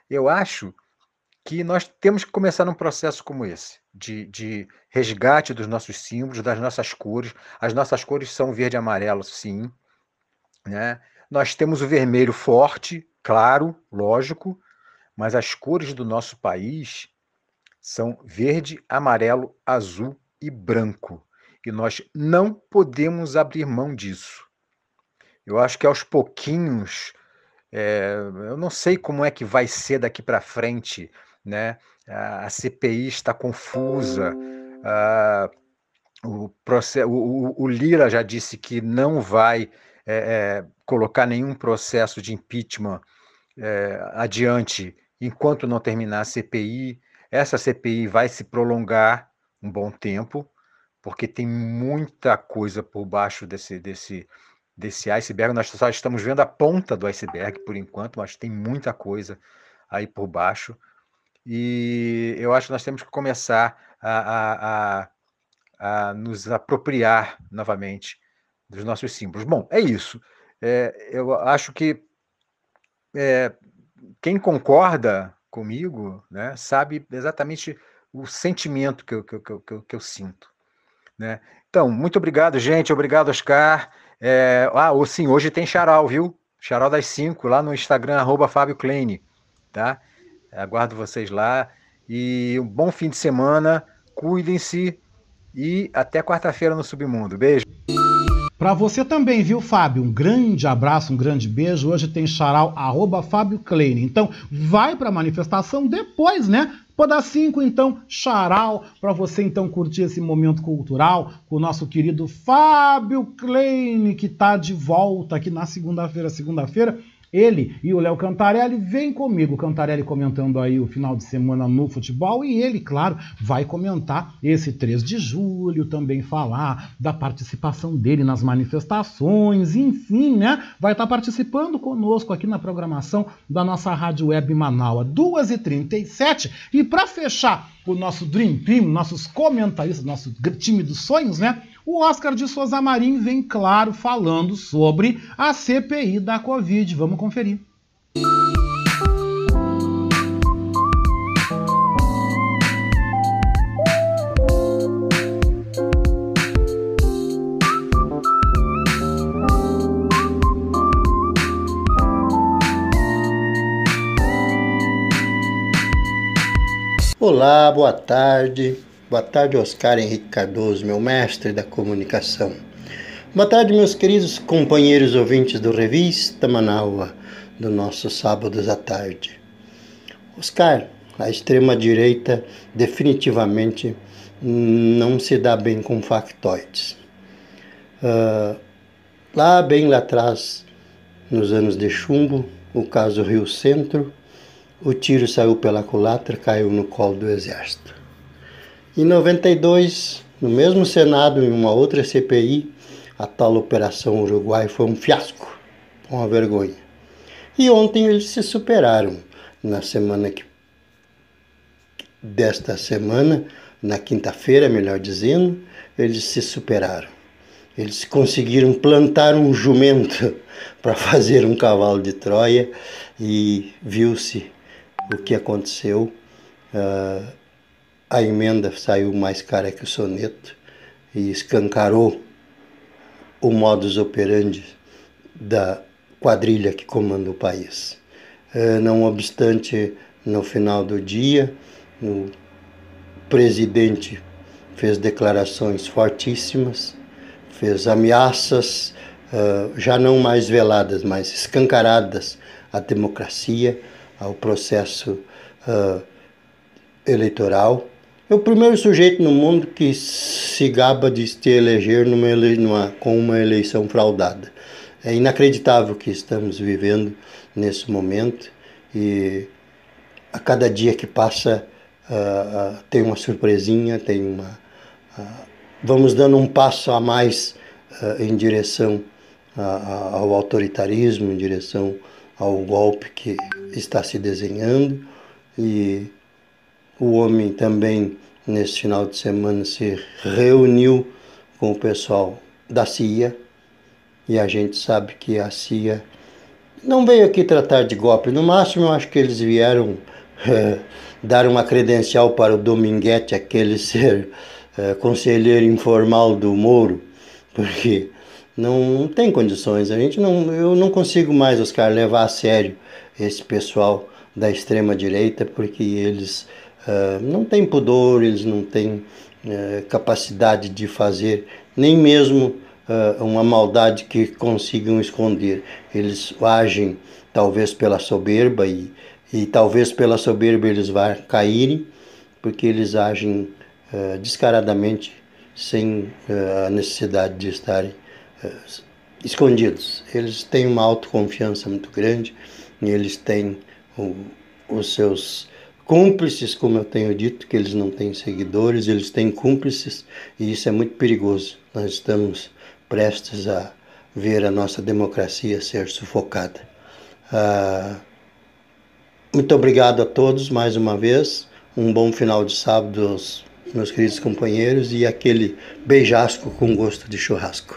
eu acho que nós temos que começar um processo como esse, de resgate dos nossos símbolos, das nossas cores. As nossas cores são verde e amarelo, sim, né? Nós temos o vermelho forte, claro, lógico, mas as cores do nosso país são verde, amarelo, azul e branco. E nós não podemos abrir mão disso. Eu acho que aos pouquinhos, eu não sei como é que vai ser daqui para frente, né? A CPI está confusa, o Lira já disse que não vai colocar nenhum processo de impeachment adiante enquanto não terminar a CPI. Essa CPI vai se prolongar um bom tempo, porque tem muita coisa por baixo desse iceberg. Nós só estamos vendo a ponta do iceberg por enquanto, mas tem muita coisa aí por baixo. E eu acho que nós temos que começar a nos apropriar novamente dos nossos símbolos. Bom, é isso. Eu acho que quem concorda comigo, né, sabe exatamente o sentimento que eu sinto, né? Então, muito obrigado, gente. Obrigado, Oscar. Sim, hoje tem Charal, viu? Charal das 5, lá no Instagram, @Fábio Kleine, tá? Aguardo vocês lá. E um bom fim de semana. Cuidem-se. E até quarta-feira no Submundo. Beijo. Para você também, viu, Fábio? Um grande abraço, um grande beijo. Hoje tem Charal, @Fábio Kleine. Então, vai para a manifestação depois, né? Pô, das 5, então, Charal, para você, então, curtir esse momento cultural com o nosso querido Fábio Kleine, que tá de volta aqui na segunda-feira. Segunda-feira, ele e o Léo Cantarelli vêm comigo. Cantarelli comentando aí o final de semana no futebol, e ele, claro, vai comentar esse 3 de julho, também falar da participação dele nas manifestações, enfim, né? Vai estar participando conosco aqui na programação da nossa Rádio Web Manaua, 2h37. E para fechar o nosso Dream Team, nossos comentaristas, nosso time dos sonhos, né? O Oscar de Souza Marinho vem, claro, falando sobre a CPI da Covid. Vamos conferir. Olá, boa tarde. Boa tarde, Oscar Henrique Cardoso, meu mestre da comunicação. Boa tarde, meus queridos companheiros ouvintes do Revista Manaua, do nosso sábados à tarde. Oscar, a extrema-direita definitivamente não se dá bem com factoides. Lá atrás, nos anos de chumbo, o caso Rio Centro, o tiro saiu pela culatra, caiu no colo do Exército. Em 92, no mesmo Senado, em uma outra CPI, a tal Operação Uruguai foi um fiasco, uma vergonha. E ontem eles se superaram. Na semana desta semana, na quinta-feira, melhor dizendo, eles se superaram. Eles conseguiram plantar um jumento para fazer um cavalo de Troia, e viu-se o que aconteceu. A emenda saiu mais cara que o soneto e escancarou o modus operandi da quadrilha que comanda o país. Não obstante, no final do dia, o presidente fez declarações fortíssimas, fez ameaças, já não mais veladas, mas escancaradas à democracia, ao processo eleitoral. É o primeiro sujeito no mundo que se gaba de se eleger com uma eleição fraudada. É inacreditável o que estamos vivendo nesse momento, e a cada dia que passa tem uma surpresinha, vamos dando um passo a mais em direção ao autoritarismo, em direção ao golpe que está se desenhando, e O homem também, nesse final de semana, se reuniu com o pessoal da CIA, e a gente sabe que a CIA não veio aqui tratar de golpe. No máximo, eu acho que eles vieram dar uma credencial para o Dominguete, aquele ser conselheiro informal do Moro, porque não tem condições. Eu não consigo mais, Oscar, levar a sério esse pessoal da extrema-direita, porque eles não têm pudor, eles não têm capacidade de fazer nem mesmo uma maldade que consigam esconder. Eles agem talvez pela soberba e talvez pela soberba eles vão caírem, porque eles agem descaradamente, sem a necessidade de estarem escondidos. Eles têm uma autoconfiança muito grande, e eles têm os seus cúmplices, como eu tenho dito, que eles não têm seguidores, eles têm cúmplices, e isso é muito perigoso. Nós estamos prestes a ver a nossa democracia ser sufocada. Muito obrigado a todos, mais uma vez. Um bom final de sábado aos meus queridos companheiros, e aquele beijasco com gosto de churrasco.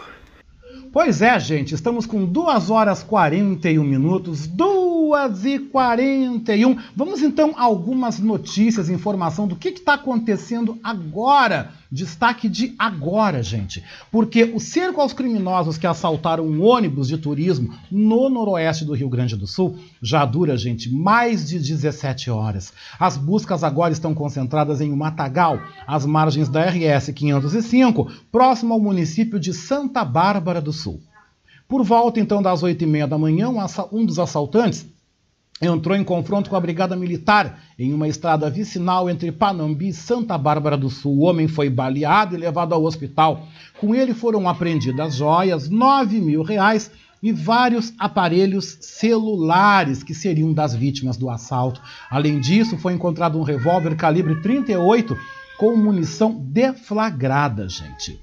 Pois é, gente, estamos com 2h41, 2h41. Vamos então a algumas notícias, informação do que está acontecendo agora. Destaque de agora, gente, porque o cerco aos criminosos que assaltaram um ônibus de turismo no noroeste do Rio Grande do Sul já dura, gente, mais de 17 horas. As buscas agora estão concentradas em um matagal, às margens da RS 505, próximo ao município de Santa Bárbara do Sul. Por volta, então, das 8h30 da manhã, um dos assaltantes entrou em confronto com a brigada militar em uma estrada vicinal entre Panambi e Santa Bárbara do Sul. O homem foi baleado e levado ao hospital. Com ele foram apreendidas joias, R$9.000 e vários aparelhos celulares que seriam das vítimas do assalto. Além disso, foi encontrado um revólver calibre 38 com munição deflagrada, gente.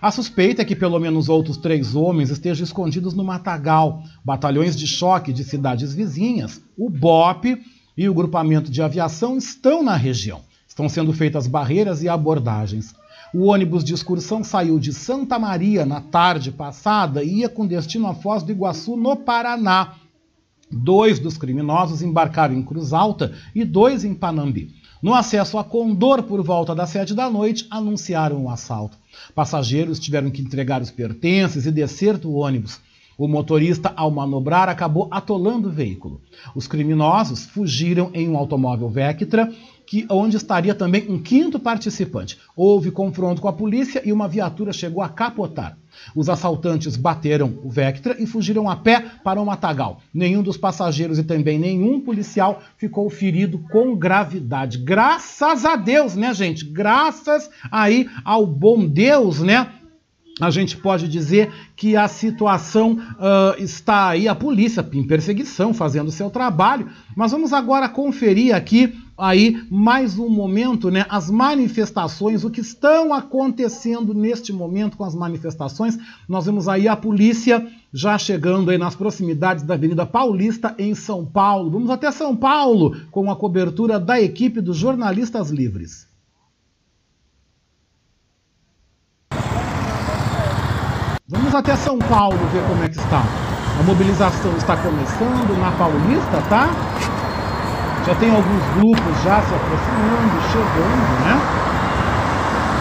A suspeita é que pelo menos outros 3 homens estejam escondidos no matagal. Batalhões de choque de cidades vizinhas, o BOP e o grupamento de aviação estão na região. Estão sendo feitas barreiras e abordagens. O ônibus de excursão saiu de Santa Maria na tarde passada e ia com destino a Foz do Iguaçu, no Paraná. 2 dos criminosos embarcaram em Cruz Alta e 2 em Panambi. No acesso a Condor, por volta das 19h, anunciaram o assalto. Passageiros tiveram que entregar os pertences e descer do ônibus. O motorista, ao manobrar, acabou atolando o veículo. Os criminosos fugiram em um automóvel Vectra, onde estaria também um 5º participante. Houve confronto com a polícia e uma viatura chegou a capotar. Os assaltantes bateram o Vectra e fugiram a pé para o matagal. Nenhum dos passageiros e também nenhum policial ficou ferido com gravidade. Graças a Deus, né, gente? Graças aí ao bom Deus, né? A gente pode dizer que a situação está aí, a polícia em perseguição, fazendo o seu trabalho. Mas vamos agora conferir aqui, aí, mais um momento, né, as manifestações, o que estão acontecendo neste momento com as manifestações. Nós vemos aí a polícia já chegando aí nas proximidades da Avenida Paulista, em São Paulo. Vamos até São Paulo com a cobertura da equipe dos Jornalistas Livres. Vamos até São Paulo ver como é que está. A mobilização está começando na Paulista, tá? Já tem alguns grupos já se aproximando, chegando, né?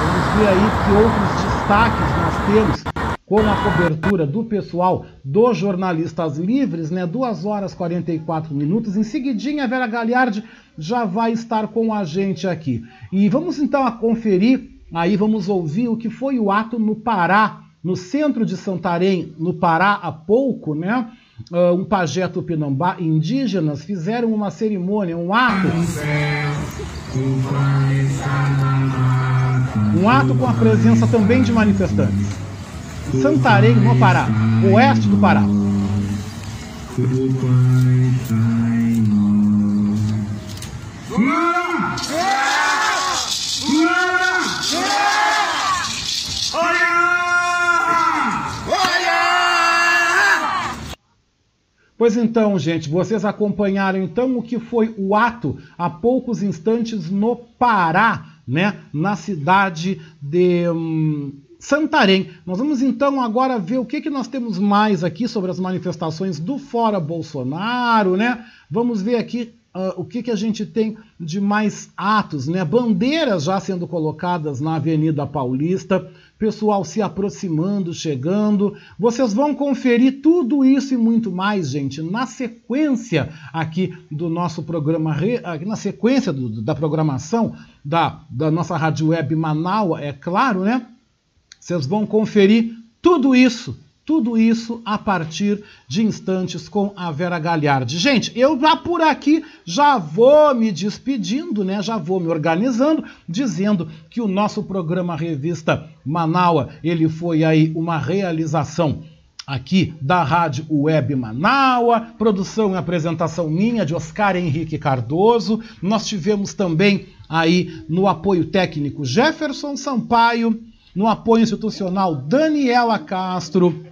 Vamos ver aí que outros destaques nós temos com a cobertura do pessoal dos Jornalistas Livres, né? 2h44. Em seguidinha, a Vera Galiardi já vai estar com a gente aqui. E vamos então conferir, aí vamos ouvir o que foi o ato no Pará, no centro de Santarém, no Pará, há pouco, né? Um pajé tupinambá, indígenas fizeram uma cerimônia, um ato. Um ato com a presença também de manifestantes. Santarém, no Pará, oeste do Pará. Pois então, gente, vocês acompanharam então o que foi o ato há poucos instantes no Pará, né, na cidade de Santarém. Nós vamos então agora ver o que, que nós temos mais aqui sobre as manifestações do Fora Bolsonaro, né? Vamos ver aqui o que, que a gente tem de mais atos, né? Bandeiras já sendo colocadas na Avenida Paulista, pessoal se aproximando, chegando. Vocês vão conferir tudo isso e muito mais, gente, na sequência aqui do nosso programa, na sequência da programação da nossa Rádio Web Manaua, é claro, né? Vocês vão conferir tudo isso a partir de instantes com a Vera Galiardi. Gente, eu já por aqui já vou me despedindo, né? Já vou me organizando, dizendo que o nosso programa Revista Manaua, ele foi aí uma realização aqui da Rádio Web Manaua, produção e apresentação minha, de Oscar Henrique Cardoso. Nós tivemos também aí no apoio técnico Jefferson Sampaio, no apoio institucional Daniela Castro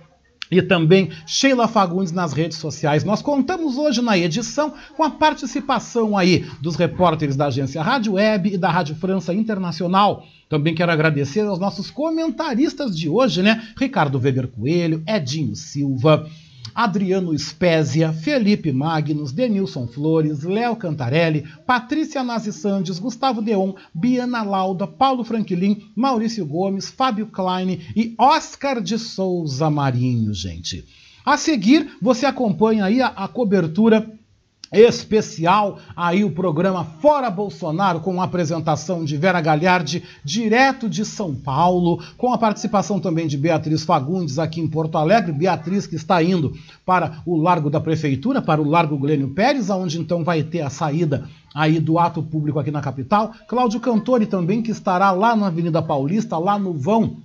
e também Sheila Fagundes nas redes sociais. Nós contamos hoje na edição com a participação aí dos repórteres da agência Rádio Web e da Rádio França Internacional. Também quero agradecer aos nossos comentaristas de hoje, né? Ricardo Weber Coelho, Edinho Silva, Adriano Espézia, Felipe Magnus, Denilson Flores, Léo Cantarelli, Patrícia Nazi Santos, Gustavo Deon, Viana Lauda, Paulo Franklin, Maurício Gomes, Fábio Kleine e Oscar de Souza Marinho, gente. A seguir, você acompanha aí a cobertura especial, aí o programa Fora Bolsonaro, com a apresentação de Vera Galiardi, direto de São Paulo, com a participação também de Beatriz Fagundes aqui em Porto Alegre. Beatriz que está indo para o Largo da Prefeitura, para o Largo Glênio Pérez, onde então vai ter a saída aí do ato público aqui na capital. Cláudio Cantori também, que estará lá na Avenida Paulista, lá no vão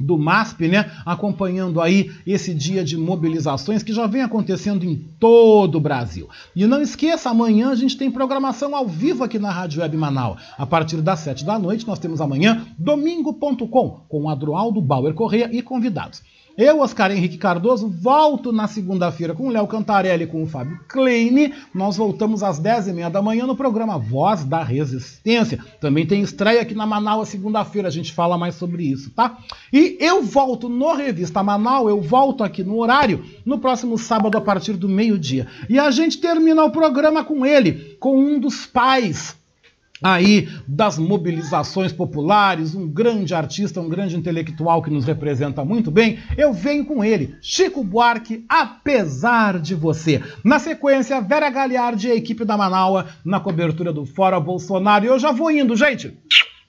do MASP, né, acompanhando aí esse dia de mobilizações que já vem acontecendo em todo o Brasil. E não esqueça, amanhã a gente tem programação ao vivo aqui na Rádio Web Manaus. A partir das 19h, nós temos amanhã Domingo.com, com Adroaldo Bauer Corrêa e convidados. Eu, Oscar Henrique Cardoso, volto na segunda-feira com o Léo Cantarelli e com o Fábio Kleine. Nós voltamos às 10h30 da manhã no programa Voz da Resistência. Também tem estreia aqui na Manaus segunda-feira, a gente fala mais sobre isso, tá? E eu volto no Revista Manaus, eu volto aqui no horário, no próximo sábado a partir do meio-dia. E a gente termina o programa com ele, com um dos pais aí das mobilizações populares, um grande artista, um grande intelectual que nos representa muito bem. Eu venho com ele, Chico Buarque, Apesar de Você. Na sequência, Vera Galiardi e a equipe da Manaua na cobertura do Fora Bolsonaro. E eu já vou indo, gente.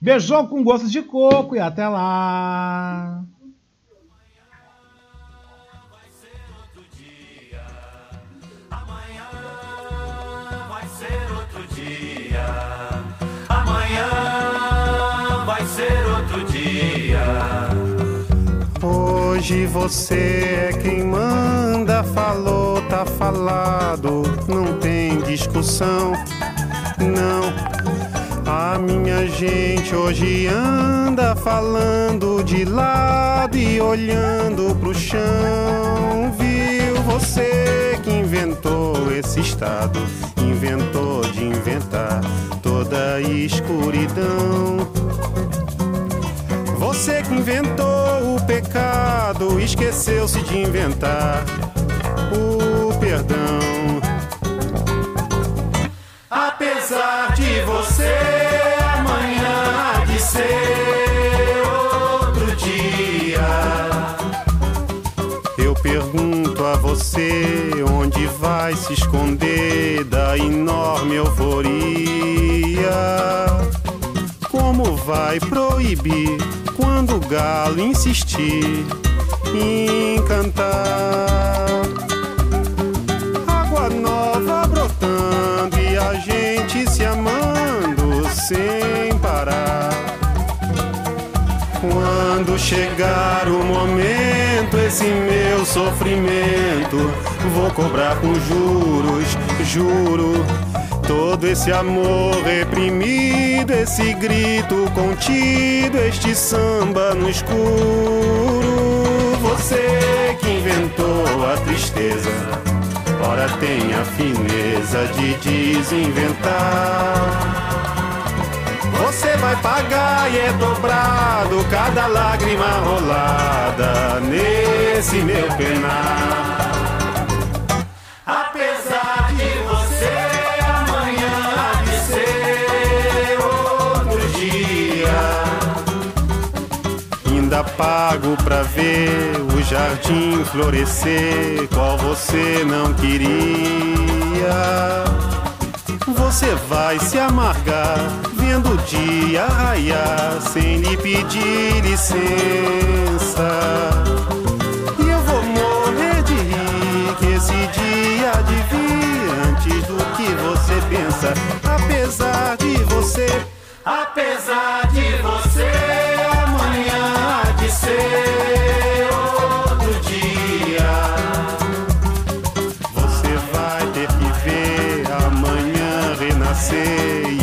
Beijão com gosto de coco e até lá. Hoje você é quem manda, falou, tá falado, não tem discussão, não. A minha gente hoje anda falando de lado e olhando pro chão. Viu, você que inventou esse estado, inventou de inventar toda a escuridão. Você que inventou o pecado, esqueceu-se de inventar o perdão. Apesar de você, amanhã há de ser outro dia. Eu pergunto a você, onde vai se esconder da enorme euforia? Como vai proibir quando o galo insistir em cantar? Água nova brotando e a gente se amando sem parar. Quando chegar o momento, esse meu sofrimento vou cobrar com juros, juro. Todo esse amor reprimido, esse grito contido, este samba no escuro. Você que inventou a tristeza, ora Ela tem a fineza de desinventar. Você vai pagar e é dobrado cada lágrima rolada nesse meu penar. Apesar de você, amanhã há de ser outro dia. Ainda pago pra ver o jardim florescer, qual você não queria. Você vai se amargar vendo o dia raiar sem lhe pedir licença. E eu vou morrer de rir que esse dia há de vir antes do que você pensa. Apesar de você, apesar de você, amanhã há de ser outro dia. Você vai ter que ver amanhã renascer e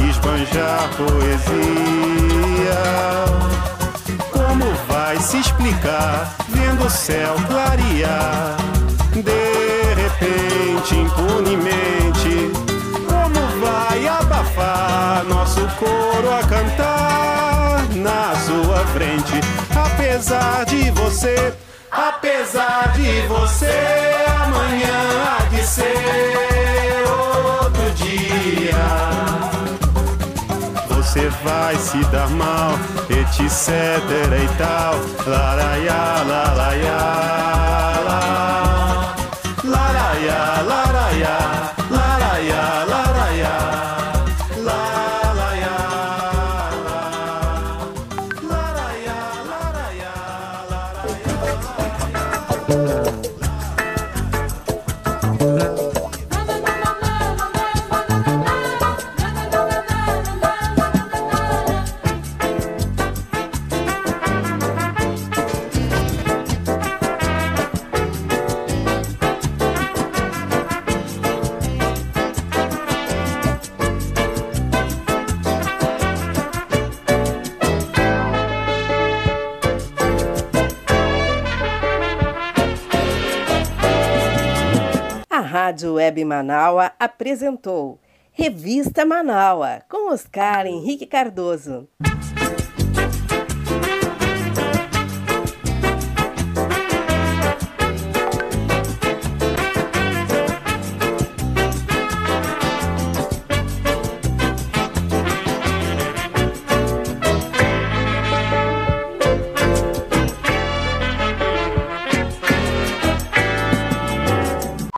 esbanjar poesia. Como vai se explicar vendo o céu clarear de repente, impunemente? Como vai abafar nosso coro a cantar na sua frente? Apesar de você, apesar de você, amanhã há de ser outro dia. Você vai se dar mal, etc e tal. Laraiá, laraiá, laraiá, laraiá, laraiá, laraiá. Rádio Web Manaua apresentou Revista Manaua, com Oscar Henrique Cardoso.